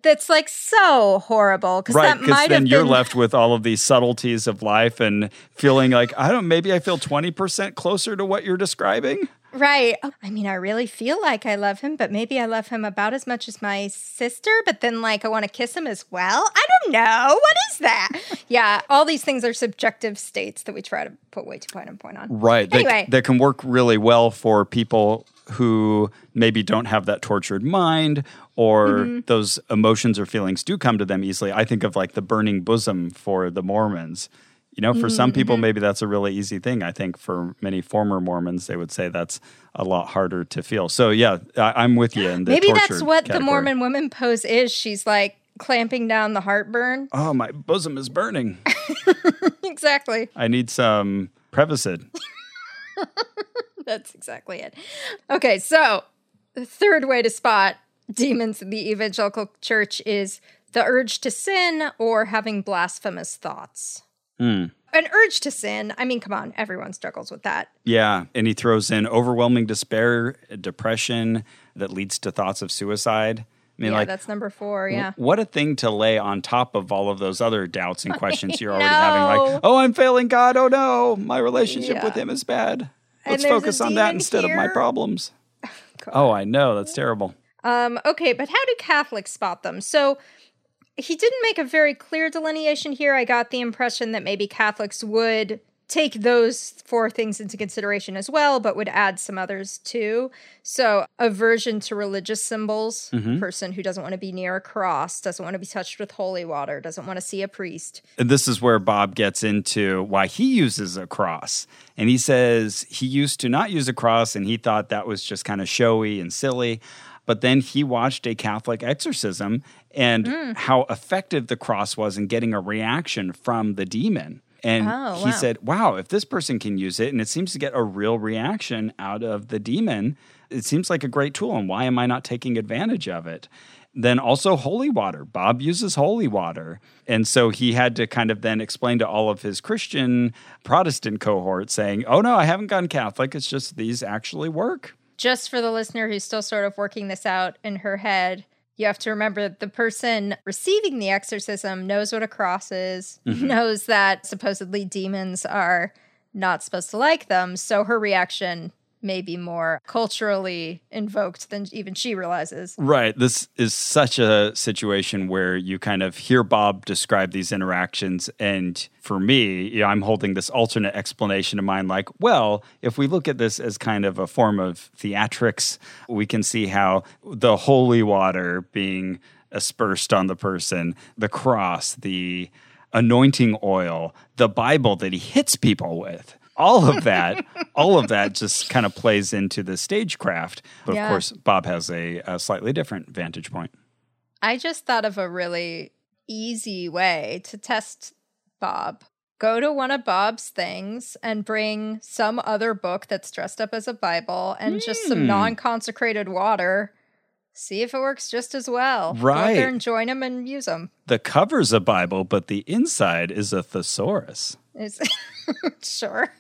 That's like so horrible. Right, because then you're left with all of these subtleties of life and feeling like, maybe I feel 20% closer to what you're describing. Right. I mean, I really feel like I love him, but maybe I love him about as much as my sister, but then like I want to kiss him as well. I don't know. What is that? Yeah. All these things are subjective states that we try to put way too fine a point on. Right. Anyway. They can work really well for people who maybe don't have that tortured mind, or those emotions or feelings do come to them easily. I think of like the burning bosom for the Mormons. You know, for some people, maybe that's a really easy thing. I think for many former Mormons, they would say that's a lot harder to feel. So, yeah, I'm with you in the torture category. Maybe that's what the Mormon woman pose is. She's like clamping down the heartburn. Oh, my bosom is burning. Exactly. I need some Prevacid. That's exactly it. Okay, so the third way to spot demons in the evangelical church is the urge to sin or having blasphemous thoughts. An urge to sin. I mean, come on, everyone struggles with that. Yeah, and he throws in overwhelming despair, depression that leads to thoughts of suicide. I mean, that's number four, What a thing to lay on top of all of those other doubts and questions you're already having. Like, oh, I'm failing God. Oh, no, my relationship with him is bad. Let's focus on that instead of my problems. Oh, I know, that's terrible. Okay, but how do Catholics spot them? So, he didn't make a very clear delineation here. I got the impression that maybe Catholics would take those four things into consideration as well, but would add some others too. So aversion to religious symbols, person who doesn't want to be near a cross, doesn't want to be touched with holy water, doesn't want to see a priest. And this is where Bob gets into why he uses a cross. And he says he used to not use a cross, and he thought that was just kind of showy and silly. But then he watched a Catholic exorcism and how effective the cross was in getting a reaction from the demon. And he said, wow, if this person can use it and it seems to get a real reaction out of the demon, It seems like a great tool, and why am I not taking advantage of it? Then also holy water. Bob uses holy water. And so he had to kind of then explain to all of his Christian Protestant cohort saying, oh, no, I haven't gone Catholic. It's just these actually work. Just for the listener who's still sort of working this out in her head, you have to remember that the person receiving the exorcism knows what a cross is, knows that supposedly demons are not supposed to like them. So her reaction may be more culturally invoked than even she realizes. Right. This is such a situation where you kind of hear Bob describe these interactions. And for me, you know, I'm holding this alternate explanation in mind, like, well, if we look at this as kind of a form of theatrics, we can see how the holy water being aspersed on the person, the cross, the anointing oil, the Bible that he hits people with, all of that just kind of plays into the stagecraft. But yeah, of course, Bob has a slightly different vantage point. I just thought of a really easy way to test Bob. Go to one of Bob's things and bring some other book that's dressed up as a Bible and just some non-consecrated water. See if it works just as well. Right. Go out there and join them and use them. The cover's a Bible, but the inside is a thesaurus. Sure.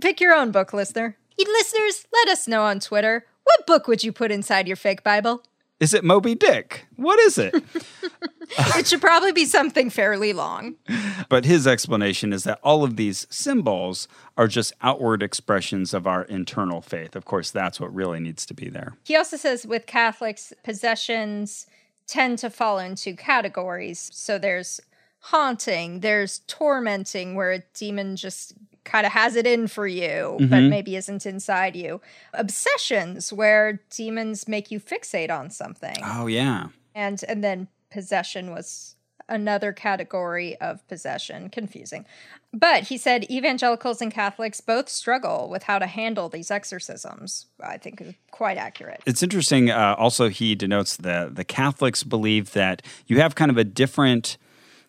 Pick your own book, listener. You listeners, let us know on Twitter. What book would you put inside your fake Bible? Is it Moby Dick? What is it? It should probably be something fairly long. But his explanation is that all of these symbols are just outward expressions of our internal faith. Of course, that's what really needs to be there. He also says with Catholics, possessions tend to fall into categories. So there's haunting, there's tormenting, where a demon just kind of has it in for you, but maybe isn't inside you. Obsessions, where demons make you fixate on something. Oh, yeah. And then possession was another category of possession. Confusing. But he said evangelicals and Catholics both struggle with how to handle these exorcisms. I think is quite accurate. It's interesting. Also, he denotes the Catholics believe that you have kind of a different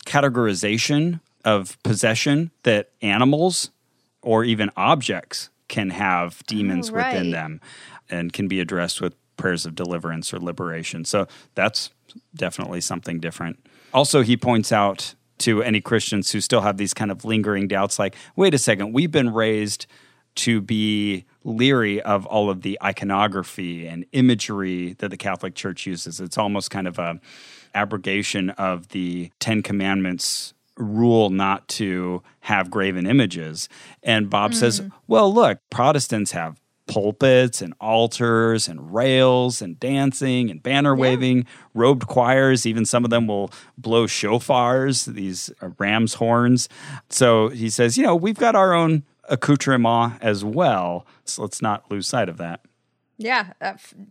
categorization of possession, that animals or even objects can have demons within them and can be addressed with prayers of deliverance or liberation. So that's definitely something different. Also, he points out to any Christians who still have these kind of lingering doubts like, wait a second, we've been raised to be leery of all of the iconography and imagery that the Catholic Church uses. It's almost kind of a abrogation of the Ten Commandments rule not to have graven images. And Bob says, well, look, Protestants have pulpits and altars and rails and dancing and banner waving, robed choirs. Even some of them will blow shofars, these ram's horns. So he says, you know, we've got our own accoutrement as well. So let's not lose sight of that. Yeah,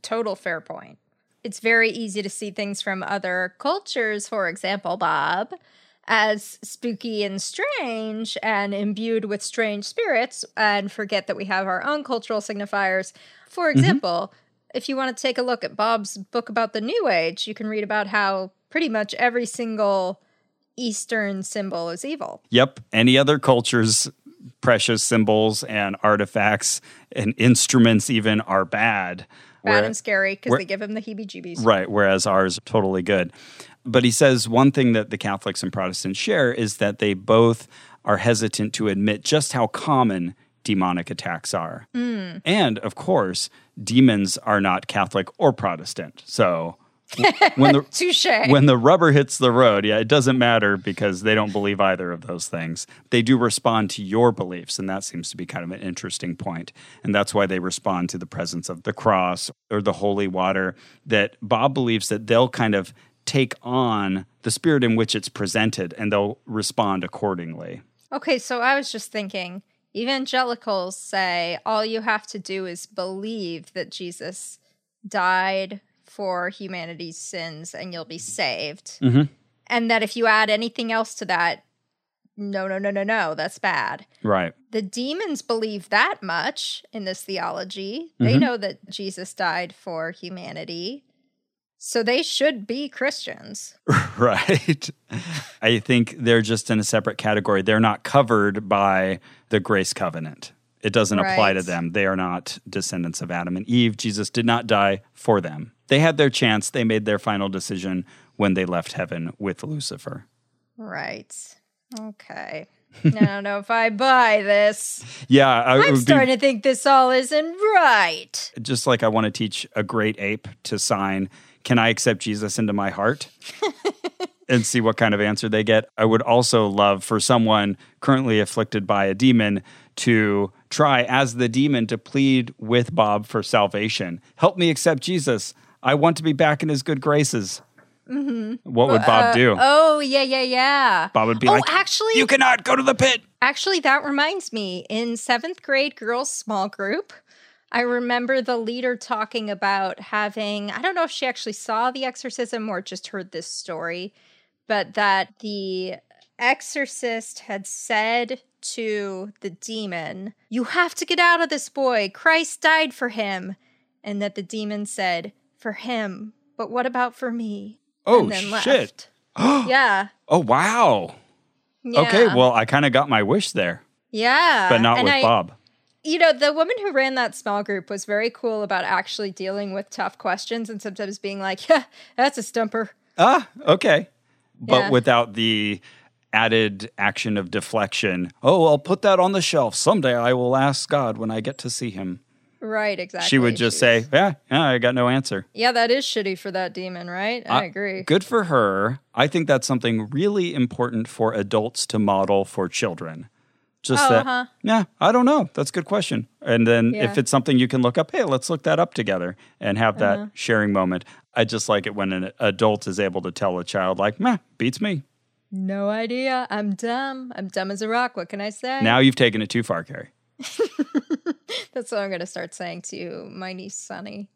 total fair point. It's very easy to see things from other cultures, for example, Bob, as spooky and strange and imbued with strange spirits, and forget that we have our own cultural signifiers. For example, if you want to take a look at Bob's book about the New Age, you can read about how pretty much every single Eastern symbol is evil. Yep. Any other culture's precious symbols and artifacts and instruments even are bad. Bad and scary because they give him the heebie-jeebies. Right, whereas ours are totally good. But he says one thing that the Catholics and Protestants share is that they both are hesitant to admit just how common demonic attacks are. And, of course, demons are not Catholic or Protestant. So when the rubber hits the road, it doesn't matter because they don't believe either of those things. They do respond to your beliefs, and that seems to be kind of an interesting point. And that's why they respond to the presence of the cross or the holy water, that Bob believes that they'll kind of take on the spirit in which it's presented, and they'll respond accordingly. Okay, so I was just thinking, evangelicals say all you have to do is believe that Jesus died for humanity's sins and you'll be saved. And that if you add anything else to that, no, that's bad. Right. The demons believe that much in this theology. They know that Jesus died for humanity. So they should be Christians. Right. I think they're just in a separate category. They're not covered by the grace covenant. It doesn't apply to them. They are not descendants of Adam and Eve. Jesus did not die for them. They had their chance. They made their final decision when they left heaven with Lucifer. Right. Okay. I don't know if I buy this. Yeah. I'm starting to think this all isn't right. Just like I want to teach a great ape to sign, "Can I accept Jesus into my heart?" and see what kind of answer they get. I would also love for someone currently afflicted by a demon to try as the demon to plead with Bob for salvation. Help me accept Jesus. I want to be back in his good graces. Mm-hmm. What would Bob do? Oh, yeah. Bob would be actually, you cannot go to the pit. Actually, that reminds me. In seventh grade girls' small group, I remember the leader talking about having, I don't know if she actually saw the exorcism or just heard this story, but that the exorcist had said to the demon, "You have to get out of this boy. Christ died for him." And that the demon said, "For him, but what about for me?" Oh, and then shit. Left. Yeah. Oh, wow. Yeah. Okay, well, I kind of got my wish there. Yeah. But not with Bob. You know, the woman who ran that small group was very cool about actually dealing with tough questions and sometimes being like, "Yeah, that's a stumper." Ah, okay. But without the added action of deflection. Oh, I'll put that on the shelf. Someday I will ask God when I get to see him. Right, exactly. She would just say, yeah, I got no answer. Yeah, that is shitty for that demon, right? I agree. Good for her. I think that's something really important for adults to model for children. Just I don't know. That's a good question. And then if it's something you can look up, hey, let's look that up together and have that sharing moment. I just like it when an adult is able to tell a child, like, meh, beats me. No idea. I'm dumb. I'm dumb as a rock. What can I say? Now you've taken it too far, Carrie. That's what I'm going to start saying to my niece, Sunny.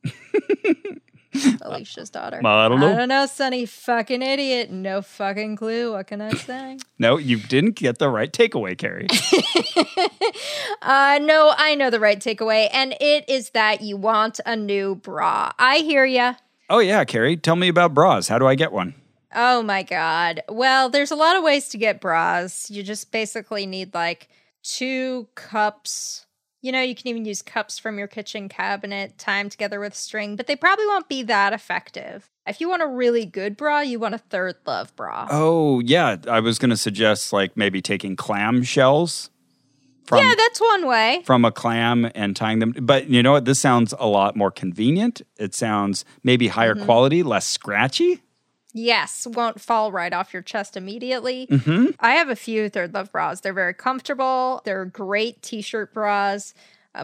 Alicia's daughter. I don't know, Sunny. Fucking idiot. No fucking clue. What can I say? No, you didn't get the right takeaway, Carrie. No, I know the right takeaway, and it is that you want a new bra. I hear ya. Oh, yeah, Carrie. Tell me about bras. How do I get one? Oh, my God. Well, there's a lot of ways to get bras. You just basically need, like, 2 cups. You know, you can even use cups from your kitchen cabinet, tied together with string, but they probably won't be that effective. If you want a really good bra, you want a Third Love bra. Oh, yeah. I was going to suggest, like, maybe taking clam shells. Yeah, that's one way. From a clam and tying them. But you know what? This sounds a lot more convenient. It sounds maybe higher quality, less scratchy. Yes, won't fall right off your chest immediately. Mm-hmm. I have a few Third Love bras. They're very comfortable. They're great t-shirt bras.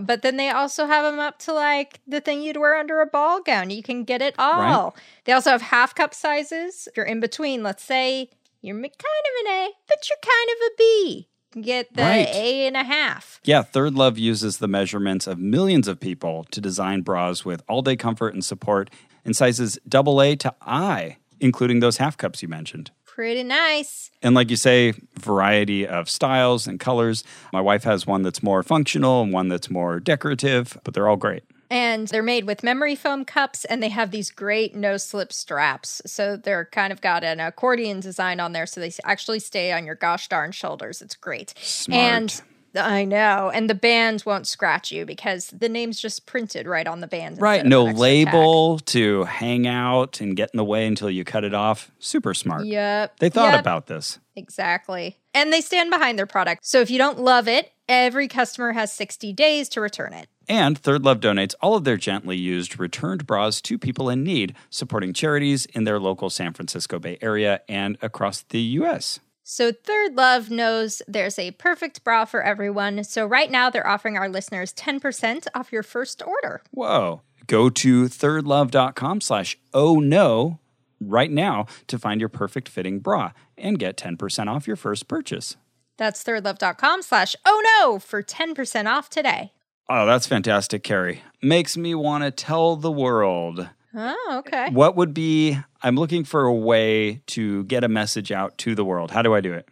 But then they also have them up to, like, the thing you'd wear under a ball gown. You can get it all. Right. They also have half-cup sizes. If you're in between, let's say you're kind of an A, but you're kind of a B. Get the A and a half. Yeah, Third Love uses the measurements of millions of people to design bras with all-day comfort and support in sizes AA to I. Including those half cups you mentioned. Pretty nice. And like you say, variety of styles and colors. My wife has one that's more functional and one that's more decorative, but they're all great. And they're made with memory foam cups, and they have these great no-slip straps. So they're kind of got an accordion design on there, so they actually stay on your gosh darn shoulders. It's great. Smart. And I know. And the band won't scratch you because the name's just printed right on the band. Right. No label to hang out and get in the way until you cut it off. Super smart. Yep. They thought about this. Exactly. And they stand behind their product. So if you don't love it, every customer has 60 days to return it. And Third Love donates all of their gently used returned bras to people in need, supporting charities in their local San Francisco Bay Area and across the U.S. So Third Love knows there's a perfect bra for everyone. So right now they're offering our listeners 10% off your first order. Whoa. Go to thirdlove.com/ohno right now to find your perfect fitting bra and get 10% off your first purchase. That's thirdlove.com/ohno for 10% off today. Oh, that's fantastic, Carrie. Makes me want to tell the world. Oh, okay. What would be, I'm looking for a way to get a message out to the world. How do I do it?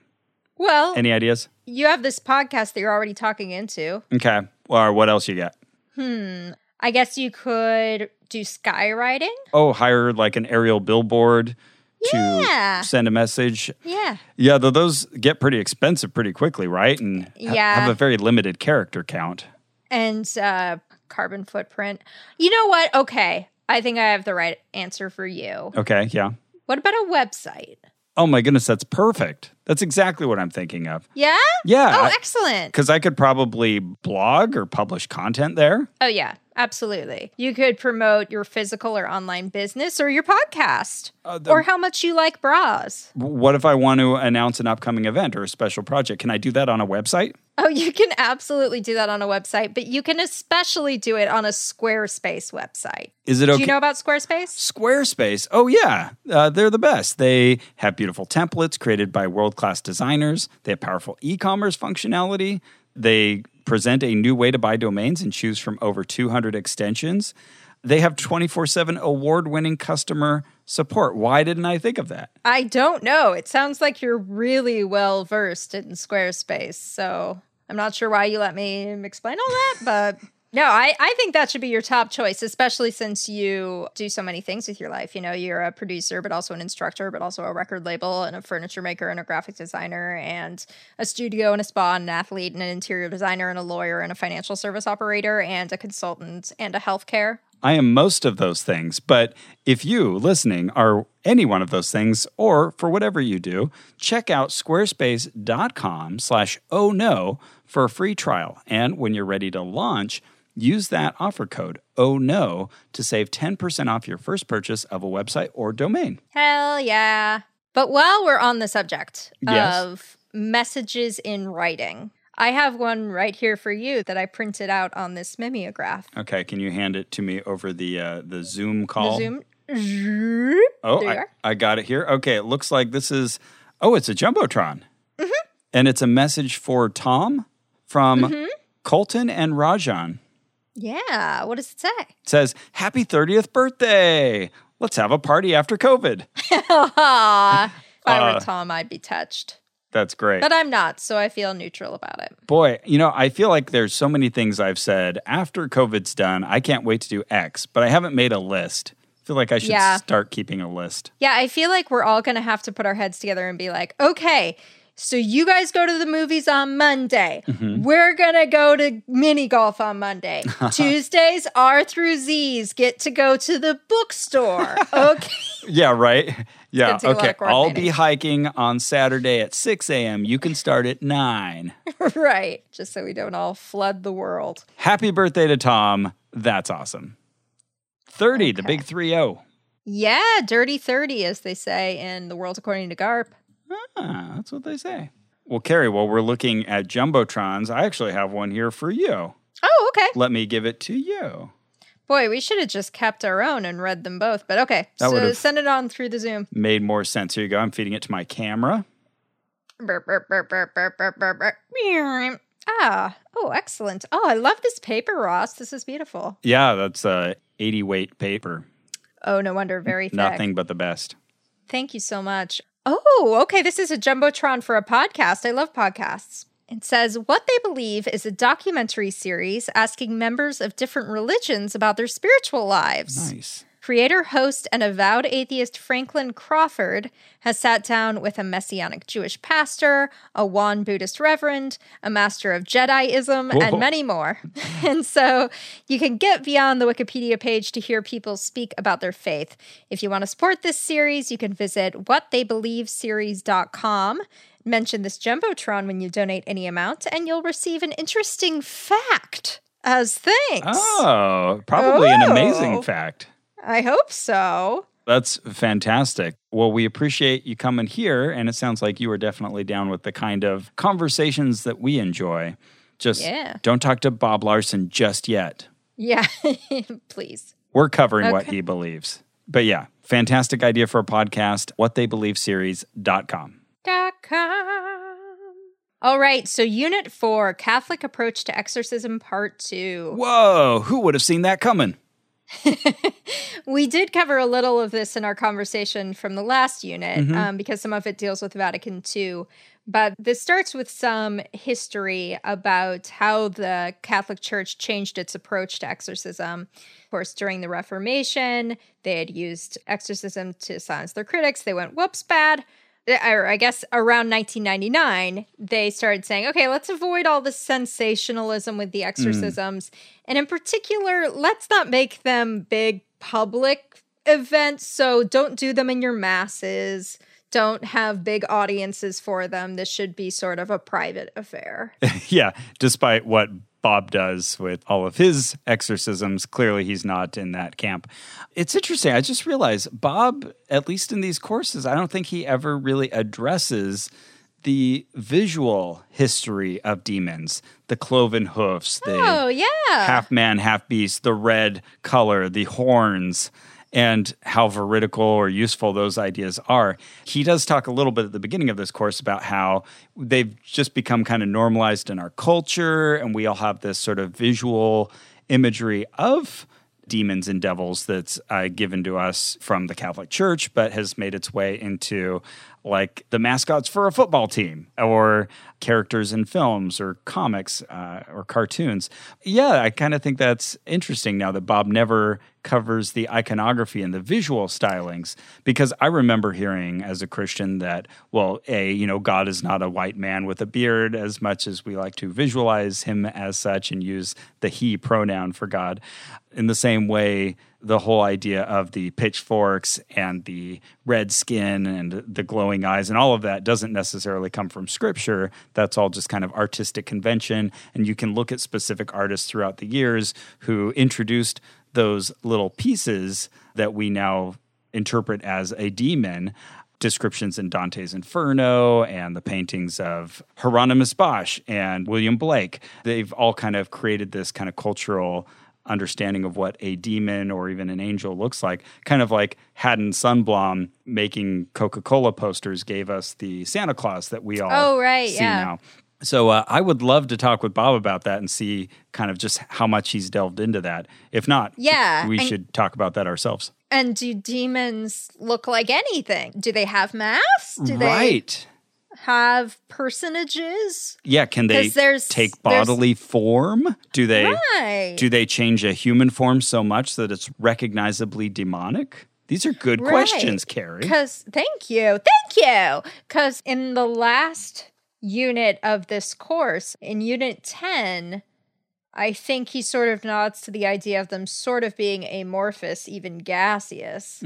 Well. Any ideas? You have this podcast that you're already talking into. Okay. Or what else you got? I guess you could do skywriting. Oh, hire like an aerial billboard to send a message. Yeah. Yeah, though those get pretty expensive pretty quickly, right? And have a very limited character count. and carbon footprint. You know what? Okay. I think I have the right answer for you. Okay, yeah. What about a website? Oh, my goodness, that's perfect. That's exactly what I'm thinking of. Yeah? Yeah. Oh, excellent. Because I could probably blog or publish content there. Oh, yeah, absolutely. You could promote your physical or online business or your podcast or how much you like bras. What if I want to announce an upcoming event or a special project? Can I do that on a website? Oh, you can absolutely do that on a website, but you can especially do it on a Squarespace website. Is it okay? Do you know about Squarespace? Squarespace. Oh, yeah. They're the best. They have beautiful templates created by world-class designers. They have powerful e-commerce functionality. They present a new way to buy domains and choose from over 200 extensions. They have 24/7 award-winning customer support. Why didn't I think of that? I don't know. It sounds like you're really well-versed in Squarespace, so I'm not sure why you let me explain all that, but no, I think that should be your top choice, especially since you do so many things with your life. You know, you're a producer, but also an instructor, but also a record label and a furniture maker and a graphic designer and a studio and a spa and an athlete and an interior designer and a lawyer and a financial service operator and a consultant and a healthcare. I am most of those things, but if you, listening, are any one of those things or for whatever you do, check out squarespace.com/ohno for a free trial. And when you're ready to launch, use that offer code, OHNO, to save 10% off your first purchase of a website or domain. Hell yeah. But while we're on the subject of messages in writing, I have one right here for you that I printed out on this mimeograph. Okay, can you hand it to me over the Zoom call? The Zoom. Oh, I got it here. Okay, it looks like this is, it's a Jumbotron. Mm-hmm. And it's a message for Tom from Colton and Rajan. Yeah, what does it say? It says, happy 30th birthday. Let's have a party after COVID. If I were Tom, I'd be touched. That's great. But I'm not, so I feel neutral about it. Boy, you know, I feel like there's so many things I've said after COVID's done, I can't wait to do X, but I haven't made a list. I feel like I should start keeping a list. Yeah, I feel like we're all going to have to put our heads together and be like, okay, so you guys go to the movies on Monday. Mm-hmm. We're going to go to mini golf on Monday. Tuesdays, R through Z's get to go to the bookstore. Okay. Yeah, right? Yeah, okay. I'll be hiking on Saturday at 6 a.m. You can start at 9. Right. Just so we don't all flood the world. Happy birthday to Tom. That's awesome. 30, the big 3-0. Yeah, dirty 30, as they say in The World According to Garp. Ah, that's what they say. Well, Carrie, while we're looking at Jumbotrons, I actually have one here for you. Oh, okay. Let me give it to you. Boy, we should have just kept our own and read them both, but okay. So send it on through the Zoom. Made more sense. Here you go. I'm feeding it to my camera. Oh, excellent. Oh, I love this paper, Ross. This is beautiful. Yeah, that's 80 weight paper. Oh, no wonder. Very thick. Nothing but the best. Thank you so much. Oh, okay. This is a Jumbotron for a podcast. I love podcasts. It says, What They Believe is a documentary series asking members of different religions about their spiritual lives. Nice. Creator, host, and avowed atheist Franklin Crawford has sat down with a Messianic Jewish pastor, a Wan Buddhist reverend, a master of Jediism, and many more. And so you can get beyond the Wikipedia page to hear people speak about their faith. If you want to support this series, you can visit whattheybelieveseries.com. Mention this Jumbotron when you donate any amount, and you'll receive an interesting fact as thanks. Oh, probably an amazing fact. I hope so. That's fantastic. Well, we appreciate you coming here, and it sounds like you are definitely down with the kind of conversations that we enjoy. Just don't talk to Bob Larson just yet. Yeah, please. We're covering what he believes. But yeah, fantastic idea for a podcast, whattheybelieveseries.com. All right, so Unit 4, Catholic Approach to Exorcism, Part 2. Whoa, who would have seen that coming? We did cover a little of this in our conversation from the last unit because some of it deals with Vatican II. But this starts with some history about how the Catholic Church changed its approach to exorcism. Of course, during the Reformation, they had used exorcism to silence their critics. They went, whoops, bad. or I guess around 1999, they started saying, okay, let's avoid all the sensationalism with the exorcisms. And in particular, let's not make them big public events. So don't do them in your masses. Don't have big audiences for them. This should be sort of a private affair. Yeah, despite what Bob does with all of his exorcisms, clearly he's not in that camp. It's interesting. I just realized Bob, at least in these courses, I don't think he ever really addresses the visual history of demons, the cloven hoofs, the half man, half beast, the red color, the horns, and how veridical or useful those ideas are. He does talk a little bit at the beginning of this course about how they've just become kind of normalized in our culture, and we all have this sort of visual imagery of demons and devils that's given to us from the Catholic Church, but has made its way into like the mascots for a football team or characters in films or comics or cartoons. Yeah, I kind of think that's interesting now that Bob never covers the iconography and the visual stylings, because I remember hearing as a Christian that, well, God is not a white man with a beard, as much as we like to visualize him as such and use the he pronoun for God. In the same way, the whole idea of the pitchforks and the red skin and the glowing eyes and all of that doesn't necessarily come from Scripture. That's all just kind of artistic convention. And you can look at specific artists throughout the years who introduced those little pieces that we now interpret as a demon. Descriptions in Dante's Inferno and the paintings of Hieronymus Bosch and William Blake. They've all kind of created this kind of cultural understanding of what a demon or even an angel looks like, kind of like Haddon Sundblom making Coca-Cola posters gave us the Santa Claus that we all now. So I would love to talk with Bob about that and see kind of just how much he's delved into that. If not, we should talk about that ourselves. And do demons look like anything? Do they have masks? Do they have personages? Yeah, can they take bodily form? Do they change a human form so much that it's recognizably demonic? These are good questions, Carrie. Thank you. Because in the last unit of this course, in Unit 10, I think he sort of nods to the idea of them sort of being amorphous, even gaseous.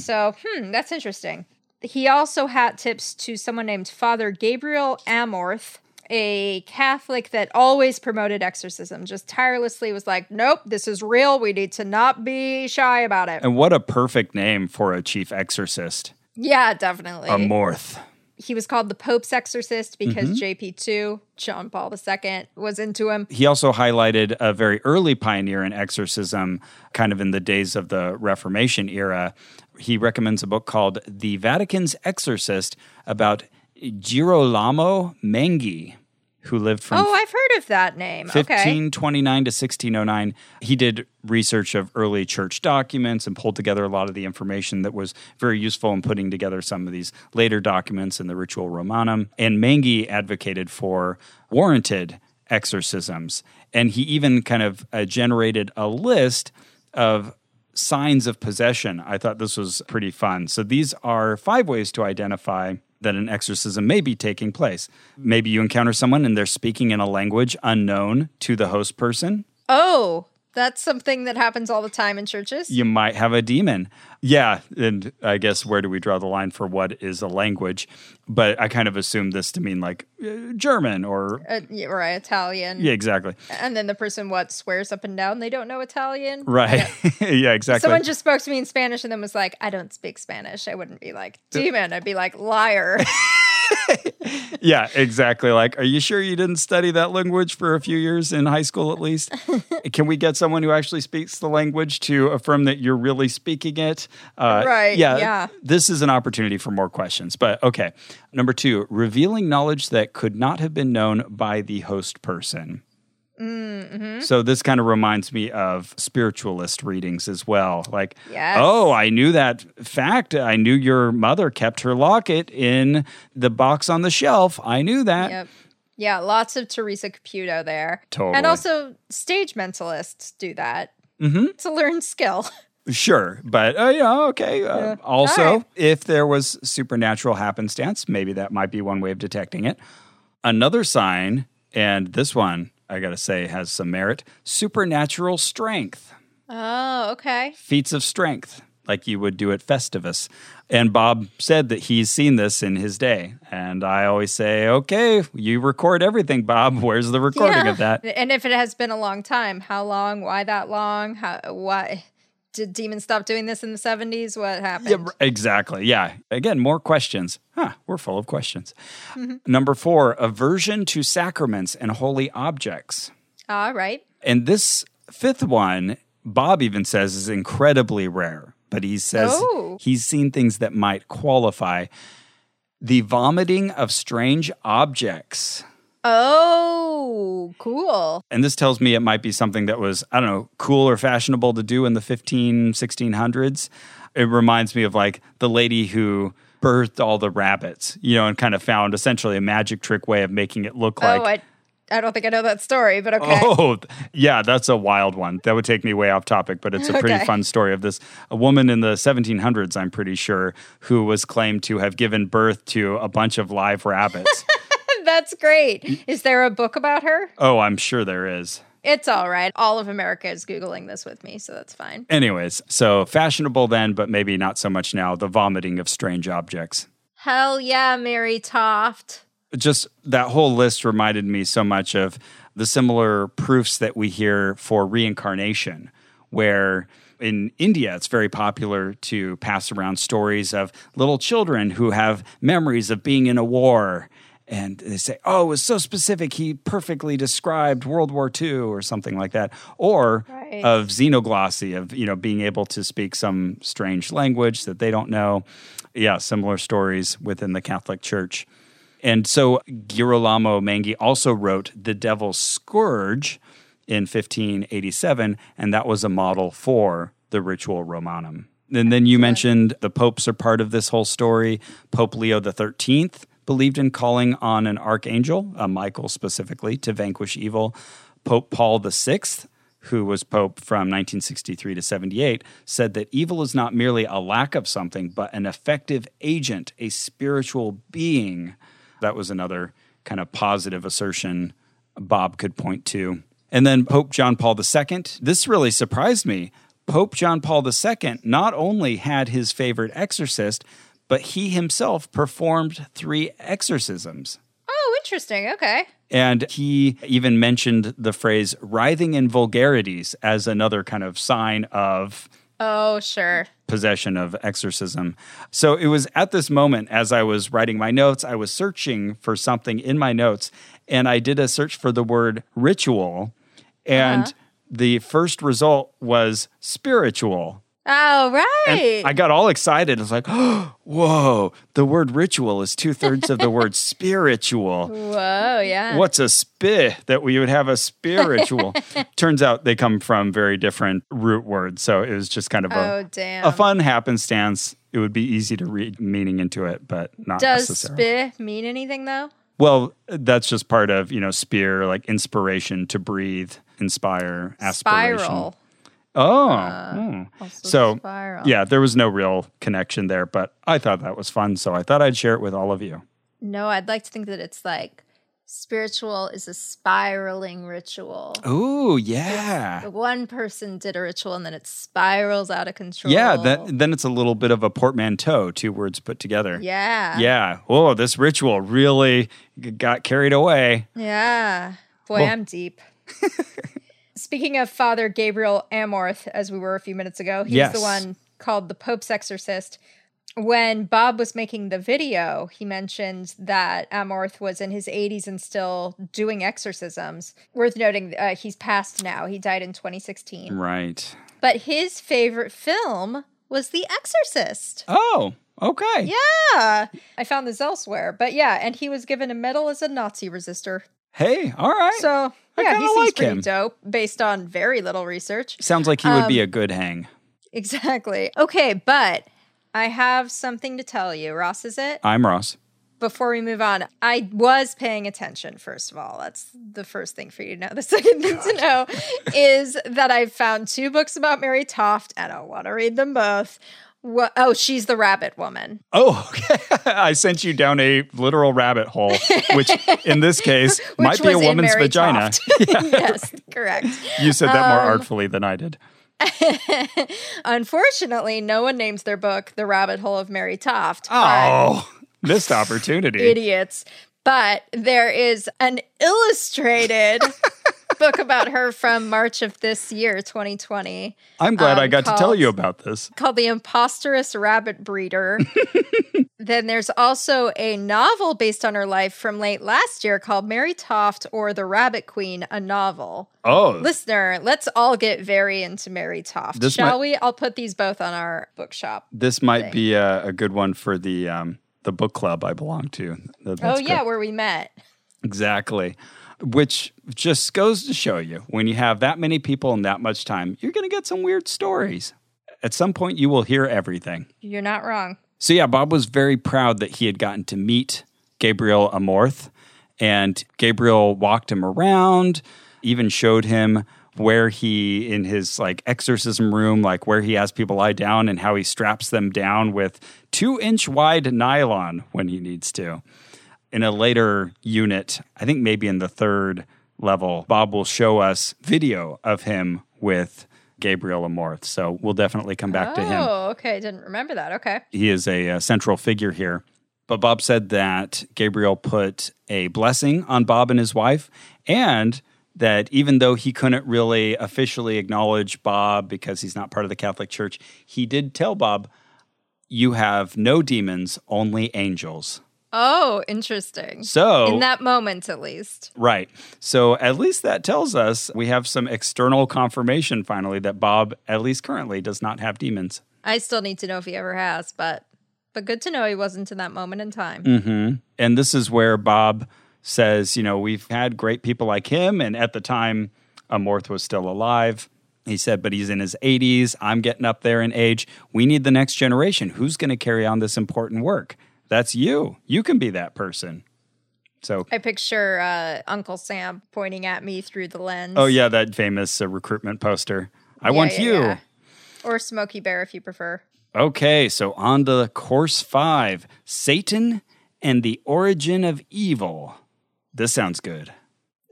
So, that's interesting. He also hat tips to someone named Father Gabriel Amorth, a Catholic that always promoted exorcism, just tirelessly was like, nope, this is real. We need to not be shy about it. And what a perfect name for a chief exorcist. Yeah, definitely. Amorth. He was called the Pope's Exorcist because JP2, John Paul II, was into him. He also highlighted a very early pioneer in exorcism, kind of in the days of the Reformation era. He recommends a book called The Vatican's Exorcist about Girolamo Menghi, who lived from I've heard of that name. 1529 to 1609. He did research of early church documents and pulled together a lot of the information that was very useful in putting together some of these later documents in the Ritual Romanum. And Menghi advocated for warranted exorcisms. And he even kind of generated a list of signs of possession. I thought this was pretty fun. So these are 5 ways to identify that an exorcism may be taking place. Maybe you encounter someone and they're speaking in a language unknown to the host person. Oh, that's something that happens all the time in churches. You might have a demon. Yeah, and I guess where do we draw the line for what is a language? But I kind of assume this to mean like German or Italian. Yeah, exactly. And then the person swears up and down they don't know Italian. Right. Yeah, yeah, exactly. If someone just spoke to me in Spanish and then was like, I don't speak Spanish, I wouldn't be like, demon. I'd be like, liar. Yeah, exactly. Like, are you sure you didn't study that language for a few years in high school at least? Can we get someone who actually speaks the language to affirm that you're really speaking it? Right, yeah. This is an opportunity for more questions, but okay. Number 2, revealing knowledge that could not have been known by the host person. Mm-hmm. So this kind of reminds me of spiritualist readings as well. Like, I knew that fact. I knew your mother kept her locket in the box on the shelf. I knew that. Yep. Yeah, lots of Teresa Caputo there. Totally. And also stage mentalists do that. Mm-hmm. It's a learned skill. Sure, but okay. Yeah. Also, right. If there was supernatural happenstance, maybe that might be one way of detecting it. Another sign, and this one, I gotta say, has some merit, supernatural strength. Oh, okay. Feats of strength, like you would do at Festivus. And Bob said that he's seen this in his day. And I always say, okay, you record everything, Bob. Where's the recording of that? And if it has been a long time, how long? Why that long? Why? Did demons stop doing this in the 70s? What happened? Yeah, exactly. Yeah. Again, more questions. We're full of questions. Mm-hmm. Number 4, aversion to sacraments and holy objects. All right. And this 5th one, Bob even says is incredibly rare, but he says he's seen things that might qualify. The vomiting of strange objects. Oh, cool. And this tells me it might be something that was, I don't know, cool or fashionable to do in the 1600s. It reminds me of like the lady who birthed all the rabbits, you know, and kind of found essentially a magic trick way of making it look like. I don't think I know that story, but okay. Oh, yeah, that's a wild one. That would take me way off topic, but it's a pretty fun story of this. A woman in the 1700s, I'm pretty sure, who was claimed to have given birth to a bunch of live rabbits. That's great. Is there a book about her? Oh, I'm sure there is. It's all right. All of America is Googling this with me, so that's fine. Anyways, so fashionable then, but maybe not so much now, the vomiting of strange objects. Hell yeah, Mary Toft. Just that whole list reminded me so much of the similar proofs that we hear for reincarnation, where in India, it's very popular to pass around stories of little children who have memories of being in a war. And they say, oh, it was so specific, he perfectly described World War II or something like that. Or of xenoglossy, of being able to speak some strange language that they don't know. Yeah, similar stories within the Catholic Church. And so Girolamo Manghi also wrote The Devil's Scourge in 1587, and that was a model for the Ritual Romanum. And then you mentioned the popes are part of this whole story. Pope Leo XIII believed in calling on an archangel, Michael specifically, to vanquish evil. Pope Paul VI, who was pope from 1963 to 78, said that evil is not merely a lack of something, but an effective agent, a spiritual being. That was another kind of positive assertion Bob could point to. And then Pope John Paul II, this really surprised me. Pope John Paul II not only had his favorite exorcist, but he himself performed 3 exorcisms. Oh, interesting. Okay. And he even mentioned the phrase writhing in vulgarities as another kind of sign of possession of exorcism. So it was at this moment as I was writing my notes, I was searching for something in my notes, and I did a search for the word ritual, and the first result was spiritual. Oh, right. And I got all excited. I was like, oh, whoa, the word ritual is 2/3 of the word spiritual. Whoa, yeah. What's a spi that we would have a spiritual? Turns out they come from very different root words. So it was just kind of a fun happenstance. It would be easy to read meaning into it, but not necessarily. Does spi mean anything, though? Well, that's just part of, spear, like inspiration, to breathe, inspire, aspiration. Spiral. There was no real connection there, but I thought that was fun, so I thought I'd share it with all of you. No, I'd like to think that it's like spiritual is a spiraling ritual. Ooh, yeah. One person did a ritual, and then it spirals out of control. Yeah, then it's a little bit of a portmanteau, 2 words put together. Yeah. Yeah. Oh, this ritual really got carried away. Yeah. Boy, I'm deep. Speaking of Father Gabriel Amorth, as we were a few minutes ago, he's the one called the Pope's Exorcist. When Bob was making the video, he mentioned that Amorth was in his 80s and still doing exorcisms. Worth noting, he's passed now. He died in 2016. Right. But his favorite film was The Exorcist. Oh, okay. Yeah. I found this elsewhere. But yeah, and he was given a medal as a Nazi resistor. Hey, all right. So, yeah, he seems pretty dope based on very little research. Sounds like he would be a good hang. Exactly. Okay, but I have something to tell you. Ross, is it? I'm Ross. before we move on, I was paying attention, first of all. That's the first thing for you to know. The second thing to know is that I found two books about Mary Toft, and I want to read them both. Oh, she's the rabbit woman. Oh, okay. I sent you down a literal rabbit hole, which in this case might be a woman's vagina. Yeah. Yes, correct. You said that more artfully than I did. Unfortunately, no one names their book The Rabbit Hole of Mary Toft. Oh, missed opportunity. Idiots. But there is an illustrated book about her from March of this year, 2020. I'm glad I got to tell you about this. Called The Imposterous Rabbit Breeder. Then there's also a novel based on her life from late last year called Mary Toft or The Rabbit Queen, a novel. Oh. Listener, let's all get very into Mary Toft, shall we? I'll put these both on our bookshop. This might be a good one for the book club I belong to. That's good. Where we met. Exactly. Which just goes to show you, when you have that many people and that much time, you're going to get some weird stories. At some point, you will hear everything. You're not wrong. So yeah, Bob was very proud that he had gotten to meet Gabriel Amorth, and Gabriel walked him around, even showed him where he, in his like exorcism room, like where he has people lie down and how he straps them down with 2-inch wide nylon when he needs to. In a later unit, I think maybe in the third level, Bob will show us video of him with Gabriel Amorth. So we'll definitely come back to him. Oh, okay. I didn't remember that. Okay. He is a central figure here. But Bob said that Gabriel put a blessing on Bob and his wife, and that even though he couldn't really officially acknowledge Bob because he's not part of the Catholic Church, he did tell Bob, "You have no demons, only angels." Oh, interesting. So in that moment, at least. Right. So at least that tells us we have some external confirmation finally that Bob, at least currently, does not have demons. I still need to know if he ever has, but good to know he wasn't in that moment in time. Mm-hmm. And this is where Bob says, you know, we've had great people like him, and at the time, Amorth was still alive. He said, but he's in his 80s. I'm getting up there in age. We need the next generation. Who's going to carry on this important work? That's you. You can be that person. So I picture Uncle Sam pointing at me through the lens. Oh, yeah, that famous recruitment poster. I want you. Yeah. Or Smokey Bear, if you prefer. Okay, so on to course 5, Satan and the Origin of Evil. This sounds good.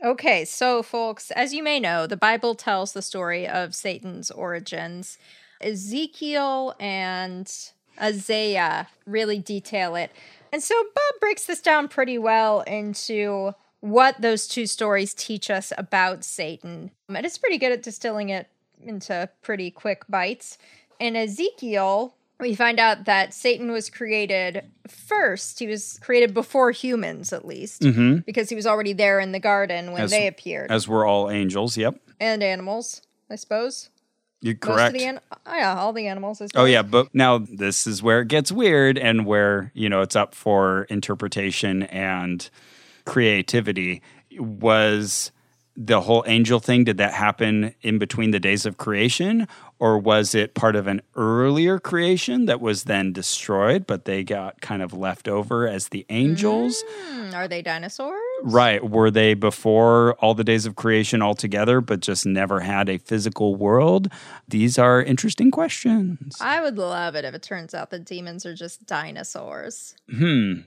Okay, so folks, as you may know, the Bible tells the story of Satan's origins. Ezekiel and Isaiah really detail it. And so Bob breaks this down pretty well into what those two stories teach us about Satan. And it's pretty good at distilling it into pretty quick bites. In Ezekiel, we find out that Satan was created first. He was created before humans, at least, because he was already there in the garden when they appeared. As were all angels, yep. And animals, I suppose. You're correct. All the animals. Oh, yeah, but now this is where it gets weird and where, you know, it's up for interpretation and creativity. Was the whole angel thing, did that happen in between the days of creation? Or was it part of an earlier creation that was then destroyed, but they got kind of left over as the angels? Are they dinosaurs? Right. Were they before all the days of creation altogether, but just never had a physical world? These are interesting questions. I would love it if it turns out that demons are just dinosaurs. This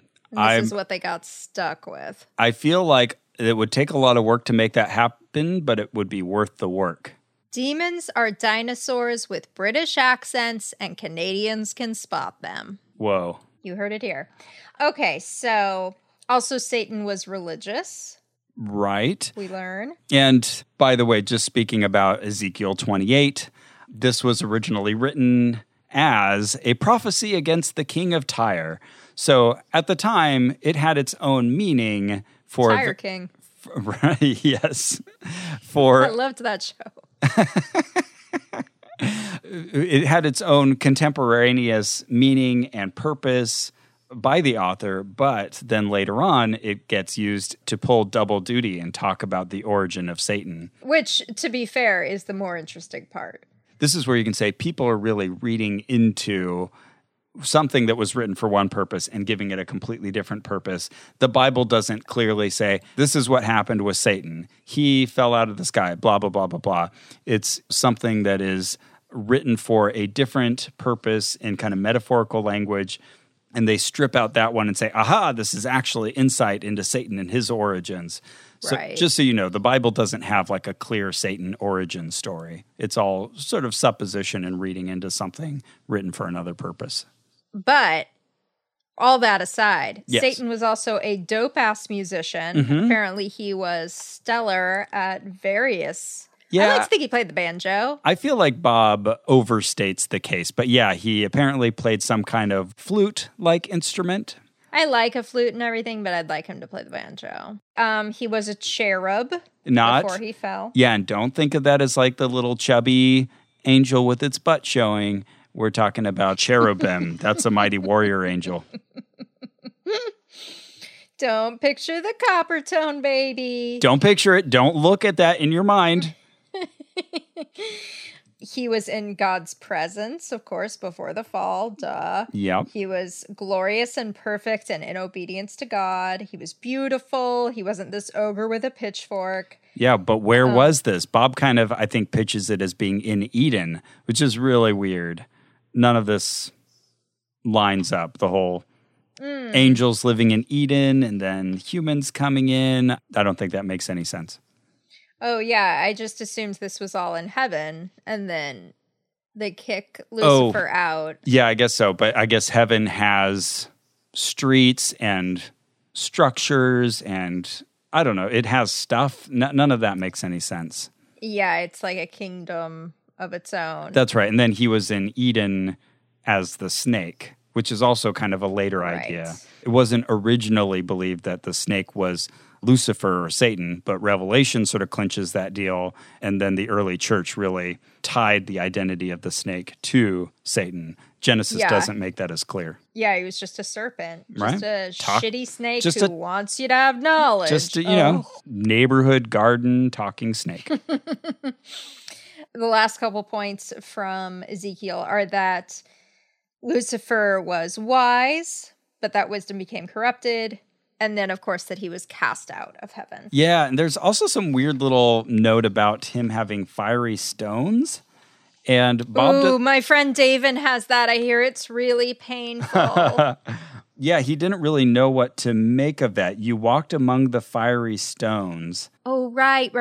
is what they got stuck with. I feel like it would take a lot of work to make that happen, but it would be worth the work. Demons are dinosaurs with British accents, and Canadians can spot them. Whoa. You heard it here. Okay, so... Also, Satan was religious. Right. We learn. And by the way, just speaking about Ezekiel 28, this was originally written as a prophecy against the king of Tyre. So at the time, it had its own meaning for... Tyre King. Right, yes. I loved that show. It had its own contemporaneous meaning and purpose by the author, but then later on, it gets used to pull double duty and talk about the origin of Satan. Which, to be fair, is the more interesting part. This is where you can say people are really reading into something that was written for one purpose and giving it a completely different purpose. The Bible doesn't clearly say, this is what happened with Satan. He fell out of the sky, blah, blah, blah, blah, blah. It's something that is written for a different purpose in kind of metaphorical language. And they strip out that one and say, aha, this is actually insight into Satan and his origins. So just so you know, the Bible doesn't have like a clear Satan origin story. It's all sort of supposition and reading into something written for another purpose. But all that aside, yes, Satan was also a dope-ass musician. Mm-hmm. Apparently he was stellar at various... Yeah, I like to think he played the banjo. I feel like Bob overstates the case. But yeah, he apparently played some kind of flute-like instrument. I like a flute and everything, but I'd like him to play the banjo. He was a cherub before he fell. Yeah, and don't think of that as like the little chubby angel with its butt showing. We're talking about cherubim. That's a mighty warrior angel. Don't picture the copper tone, baby. Don't picture it. Don't look at that in your mind. He was in God's presence, of course, before the fall, duh. Yep. He was glorious and perfect and in obedience to God. He was beautiful. He wasn't this ogre with a pitchfork. Yeah, but where was this? Bob kind of, I think, pitches it as being in Eden, which is really weird. None of this lines up, the whole... angels living in Eden and then humans coming in. I don't think that makes any sense. Oh, yeah. I just assumed this was all in heaven and then they kick Lucifer out. Yeah, I guess so. But I guess heaven has streets and structures and I don't know. It has stuff. None of that makes any sense. Yeah, it's like a kingdom of its own. That's right. And then he was in Eden as the snake, which is also kind of a later idea. It wasn't originally believed that the snake was Lucifer or Satan, but Revelation sort of clinches that deal, and then the early church really tied the identity of the snake to Satan. Genesis doesn't make that as clear. Yeah, he was just a serpent. Just a shitty snake who wants you to have knowledge. Just a, you know, neighborhood garden talking snake. The last couple points from Ezekiel are that Lucifer was wise, but that wisdom became corrupted. And then, of course, that he was cast out of heaven. Yeah, and there's also some weird little note about him having fiery stones. And Bob... Ooh, my friend Davin has that. I hear it's really painful. Yeah, he didn't really know what to make of that. You walked among the fiery stones. Oh, right.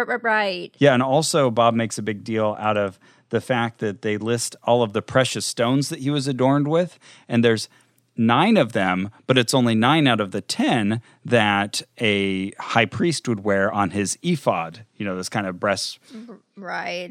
Yeah, and also Bob makes a big deal out of the fact that they list all of the precious stones that he was adorned with, and there's 9 of them, but it's only 9 out of the 10 that a high priest would wear on his ephod, you know, this kind of breast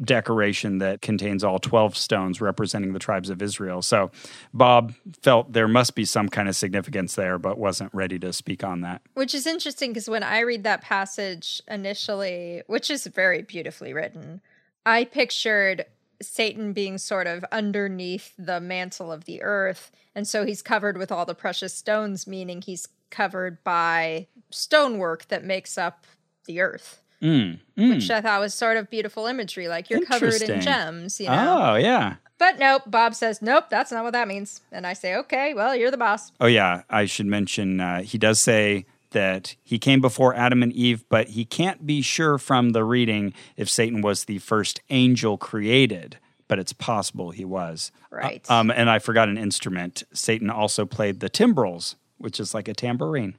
decoration that contains all 12 stones representing the tribes of Israel. So Bob felt there must be some kind of significance there, but wasn't ready to speak on that. Which is interesting, because when I read that passage initially, which is very beautifully written, I pictured Satan being sort of underneath the mantle of the earth. And so he's covered with all the precious stones, meaning he's covered by stonework that makes up the earth, which I thought was sort of beautiful imagery. Like you're covered in gems, you know? Oh, yeah. But nope, Bob says, nope, that's not what that means. And I say, okay, well, you're the boss. Oh, yeah. I should mention he does say that he came before Adam and Eve, but he can't be sure from the reading if Satan was the first angel created, but it's possible he was. Right. And I forgot an instrument. Satan also played the timbrels, which is like a tambourine.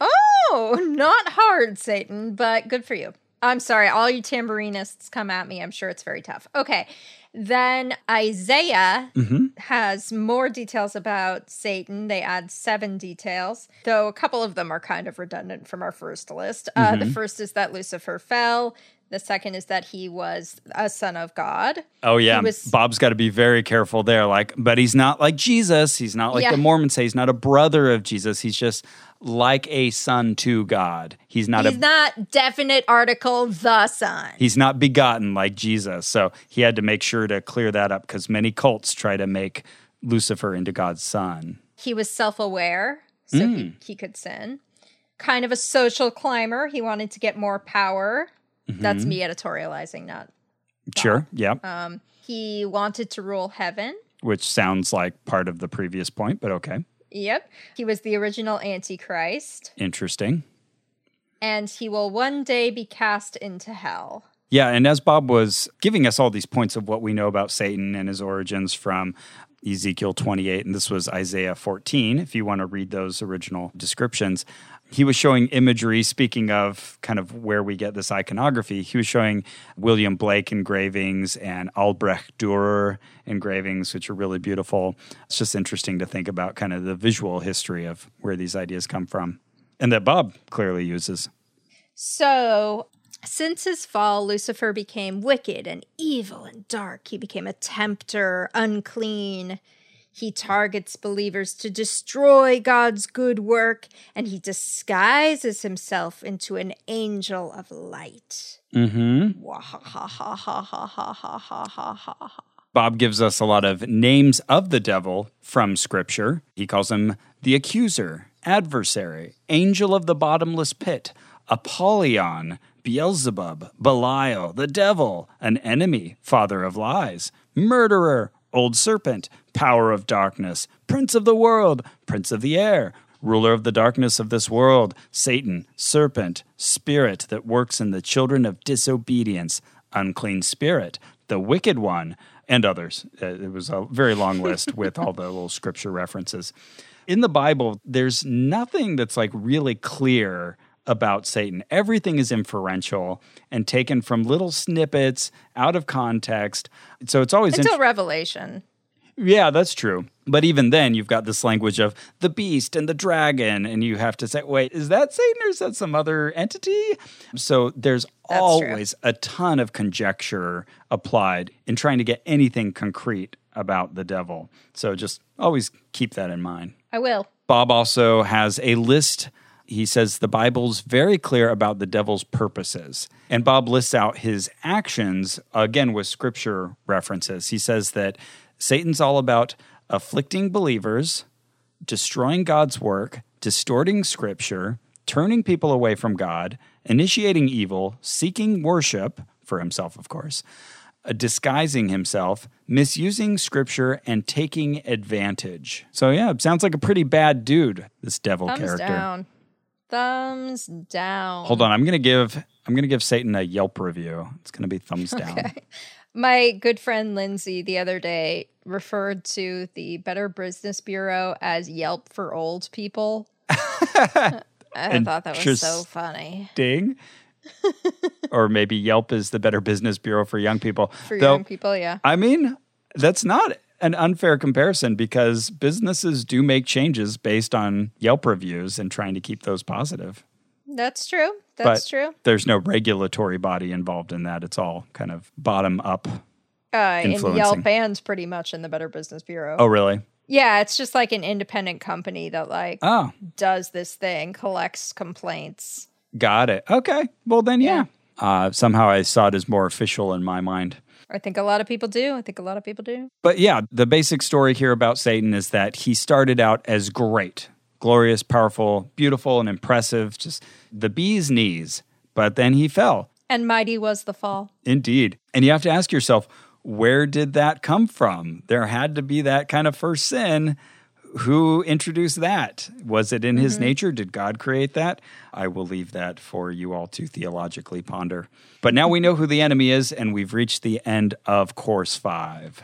Oh, not hard, Satan, but good for you. I'm sorry, all you tambourinists come at me. I'm sure it's very tough. Okay, then Isaiah has more details about Satan. They add 7 details, though a couple of them are kind of redundant from our first list. The first is that Lucifer fell. The second is that he was a son of God. Oh, yeah. Bob's got to be very careful there. Like, but he's not like Jesus. He's not like the Mormons say. He's not a brother of Jesus. He's just like a son to God. He's not definite article, the son. He's not begotten like Jesus. So he had to make sure to clear that up because many cults try to make Lucifer into God's son. He was self-aware, so he could sin. Kind of a social climber. He wanted to get more power. That's me editorializing, not Bob. Sure, yeah. He wanted to rule heaven. which sounds like part of the previous point, but okay. Yep. He was the original Antichrist. Interesting. And he will one day be cast into hell. Yeah, and as Bob was giving us all these points of what we know about Satan and his origins from Ezekiel 28, and this was Isaiah 14, if you want to read those original descriptions, he was showing imagery, speaking of kind of where we get this iconography, he was showing William Blake engravings and Albrecht Dürer engravings, which are really beautiful. It's just interesting to think about kind of the visual history of where these ideas come from, and that Bob clearly uses. So, since his fall, Lucifer became wicked and evil and dark. He became a tempter, unclean. He targets believers to destroy God's good work, and he disguises himself into an angel of light. Mm-hmm. Bob gives us a lot of names of the devil from Scripture. He calls him the accuser, adversary, angel of the bottomless pit, Apollyon, Beelzebub, Belial, the devil, an enemy, father of lies, murderer, old serpent, power of darkness, prince of the world, prince of the air, ruler of the darkness of this world, Satan, serpent, spirit that works in the children of disobedience, unclean spirit, the wicked one, and others. It was a very long list with all the little scripture references. In the Bible, there's nothing that's like really clear about Satan. Everything is inferential and taken from little snippets out of context. So it's always until Revelation. Yeah, that's true. But even then, you've got this language of the beast and the dragon, and you have to say, wait, is that Satan or is that some other entity? So there's always a ton of conjecture applied in trying to get anything concrete about the devil. So just always keep that in mind. I will. Bob also has a list. He says the Bible's very clear about the devil's purposes. And Bob lists out his actions, again, with scripture references. He says that Satan's all about afflicting believers, destroying God's work, distorting scripture, turning people away from God, initiating evil, seeking worship, for himself, of course, disguising himself, misusing scripture, and taking advantage. So yeah, it sounds like a pretty bad dude, this devil character. Thumbs down. Thumbs down. Hold on, I'm gonna give Satan a Yelp review. It's gonna be thumbs down. Okay. My good friend Lindsay the other day referred to the Better Business Bureau as Yelp for old people. I thought that was so funny. Ding. Or maybe Yelp is the Better Business Bureau for young people. Young people, yeah. I mean, that's not an unfair comparison because businesses do make changes based on Yelp reviews and trying to keep those positive. That's true. But there's no regulatory body involved in that. It's all kind of bottom up influencing. And Yelp bans pretty much in the Better Business Bureau. Oh, really? Yeah, it's just like an independent company that does this thing, collects complaints. Got it. Okay. Well, then, yeah. Somehow I saw it as more official in my mind. I think a lot of people do. But yeah, the basic story here about Satan is that he started out as great, glorious, powerful, beautiful, and impressive, just the bee's knees. But then he fell. And mighty was the fall. Indeed. And you have to ask yourself, where did that come from? There had to be that kind of first sin. Who introduced that? Was it in his nature? Did God create that? I will leave that for you all to theologically ponder. But now we know who the enemy is, and we've reached the end of Course 5.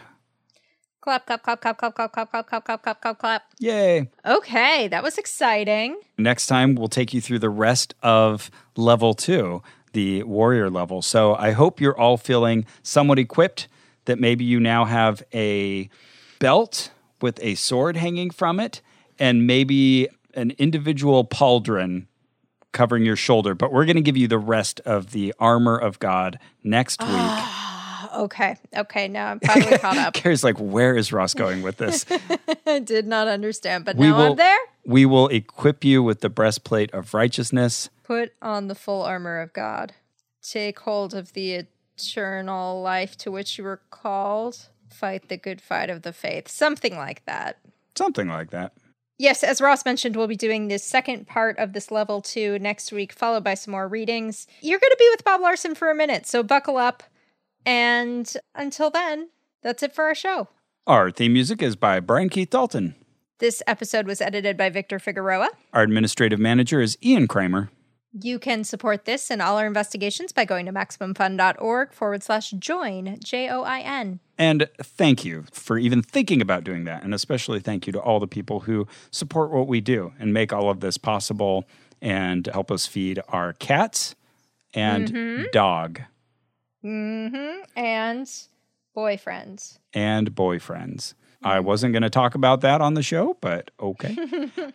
Clap, clap, clap, clap, clap, clap, clap, clap, clap, clap, clap, clap, clap. Yay. Okay, that was exciting. Next time, we'll take you through the rest of Level 2, the warrior level. So I hope you're all feeling somewhat equipped, that maybe you now have a belt with a sword hanging from it, and maybe an individual pauldron covering your shoulder. But we're going to give you the rest of the armor of God next week. Okay. Okay. Now I'm probably caught up. Carrie's like, where is Ross going with this? I did not understand, but now I'm there. We will equip you with the breastplate of righteousness. Put on the full armor of God. Take hold of the eternal life to which you were called. Fight the good fight of the faith. Something like that. Something like that. Yes, as Ross mentioned, we'll be doing the second part of this level 2 next week, followed by some more readings. You're going to be with Bob Larson for a minute, so buckle up. And until then, that's it for our show. Our theme music is by Brian Keith Dalton. This episode was edited by Victor Figueroa. Our administrative manager is Ian Kramer. You can support this and all our investigations by going to MaximumFun.org/join, Join. And thank you for even thinking about doing that. And especially thank you to all the people who support what we do and make all of this possible and help us feed our cats and dog. And boyfriends. I wasn't going to talk about that on the show, but okay. You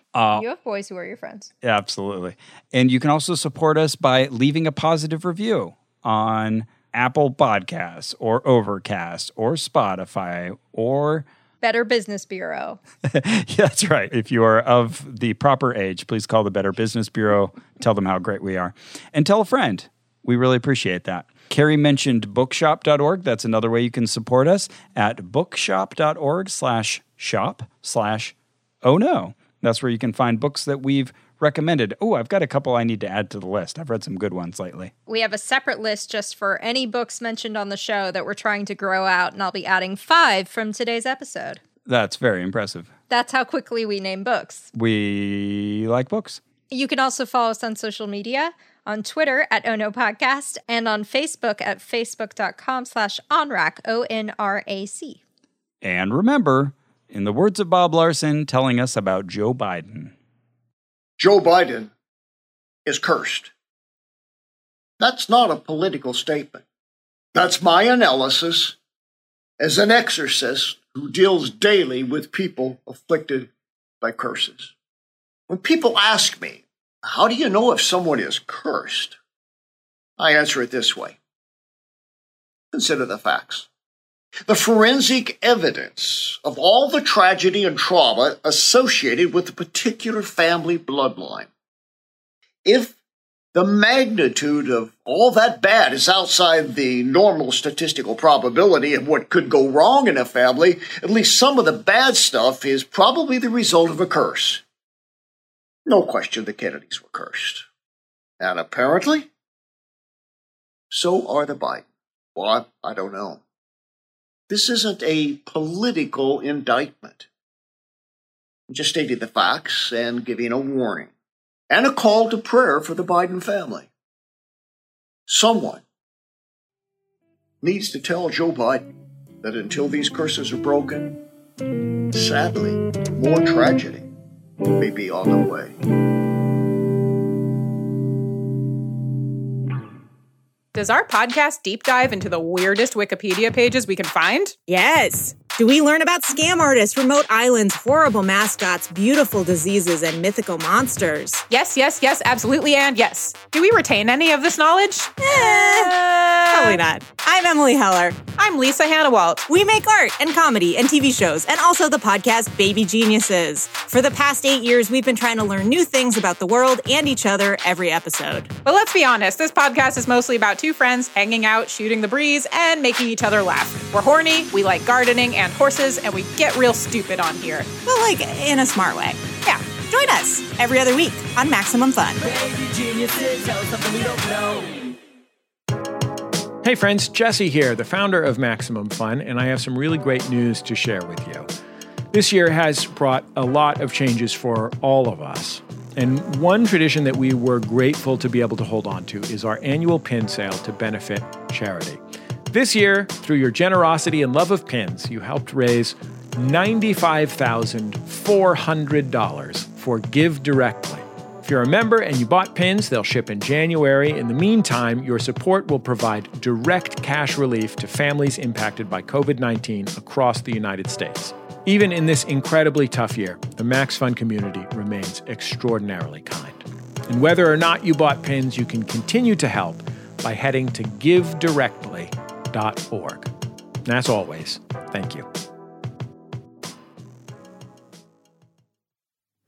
have boys who are your friends. Absolutely. And you can also support us by leaving a positive review on Apple Podcasts or Overcast or Spotify or Better Business Bureau. Yeah, that's right. If you are of the proper age, please call the Better Business Bureau. Tell them how great we are. And tell a friend. We really appreciate that. Carrie mentioned bookshop.org. That's another way you can support us at bookshop.org/shop/ohno. That's where you can find books that we've recommended. Oh, I've got a couple I need to add to the list. I've read some good ones lately. We have a separate list just for any books mentioned on the show that we're trying to grow out, and I'll be adding 5 from today's episode. That's very impressive. That's how quickly we name books. We like books. You can also follow us on social media. On Twitter at Ono Podcast, and on Facebook at facebook.com/onrac, ONRAC. And remember, in the words of Bob Larson telling us about Joe Biden, Joe Biden is cursed. That's not a political statement. That's my analysis as an exorcist who deals daily with people afflicted by curses. When people ask me, how do you know if someone is cursed? I answer it this way. Consider the facts. The forensic evidence of all the tragedy and trauma associated with a particular family bloodline. If the magnitude of all that bad is outside the normal statistical probability of what could go wrong in a family, at least some of the bad stuff is probably the result of a curse. No question the Kennedys were cursed. And apparently, so are the Biden. Well, I don't know. This isn't a political indictment. I'm just stating the facts and giving a warning. And a call to prayer for the Biden family. Someone needs to tell Joe Biden that until these curses are broken, sadly, more tragedy may be on the way. Does our podcast deep dive into the weirdest Wikipedia pages we can find? Yes. Do we learn about scam artists, remote islands, horrible mascots, beautiful diseases, and mythical monsters? Yes, yes, yes, absolutely, and yes. Do we retain any of this knowledge? Probably not. I'm Emily Heller. I'm Lisa Hannawalt. We make art and comedy and TV shows and also the podcast Baby Geniuses. For the past 8 years, we've been trying to learn new things about the world and each other every episode. But let's be honest, this podcast is mostly about two friends hanging out, shooting the breeze, and making each other laugh. We're horny, we like gardening and horses, and we get real stupid on here. But, like, in a smart way. Yeah. Join us every other week on Maximum Fun. Baby Geniuses, tell us something we don't know. Hey friends, Jesse here, the founder of Maximum Fun, and I have some really great news to share with you. This year has brought a lot of changes for all of us. And one tradition that we were grateful to be able to hold on to is our annual pin sale to benefit charity. This year, through your generosity and love of pins, you helped raise $95,400 for GiveDirectly. If you're a member and you bought pins, they'll ship in January. In the meantime, your support will provide direct cash relief to families impacted by COVID-19 across the United States. Even in this incredibly tough year, the Max Fun community remains extraordinarily kind. And whether or not you bought pins, you can continue to help by heading to GiveDirectly.com. And as always, thank you.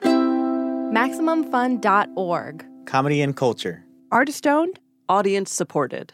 MaximumFun.org. Comedy and culture. Artist owned. Audience supported.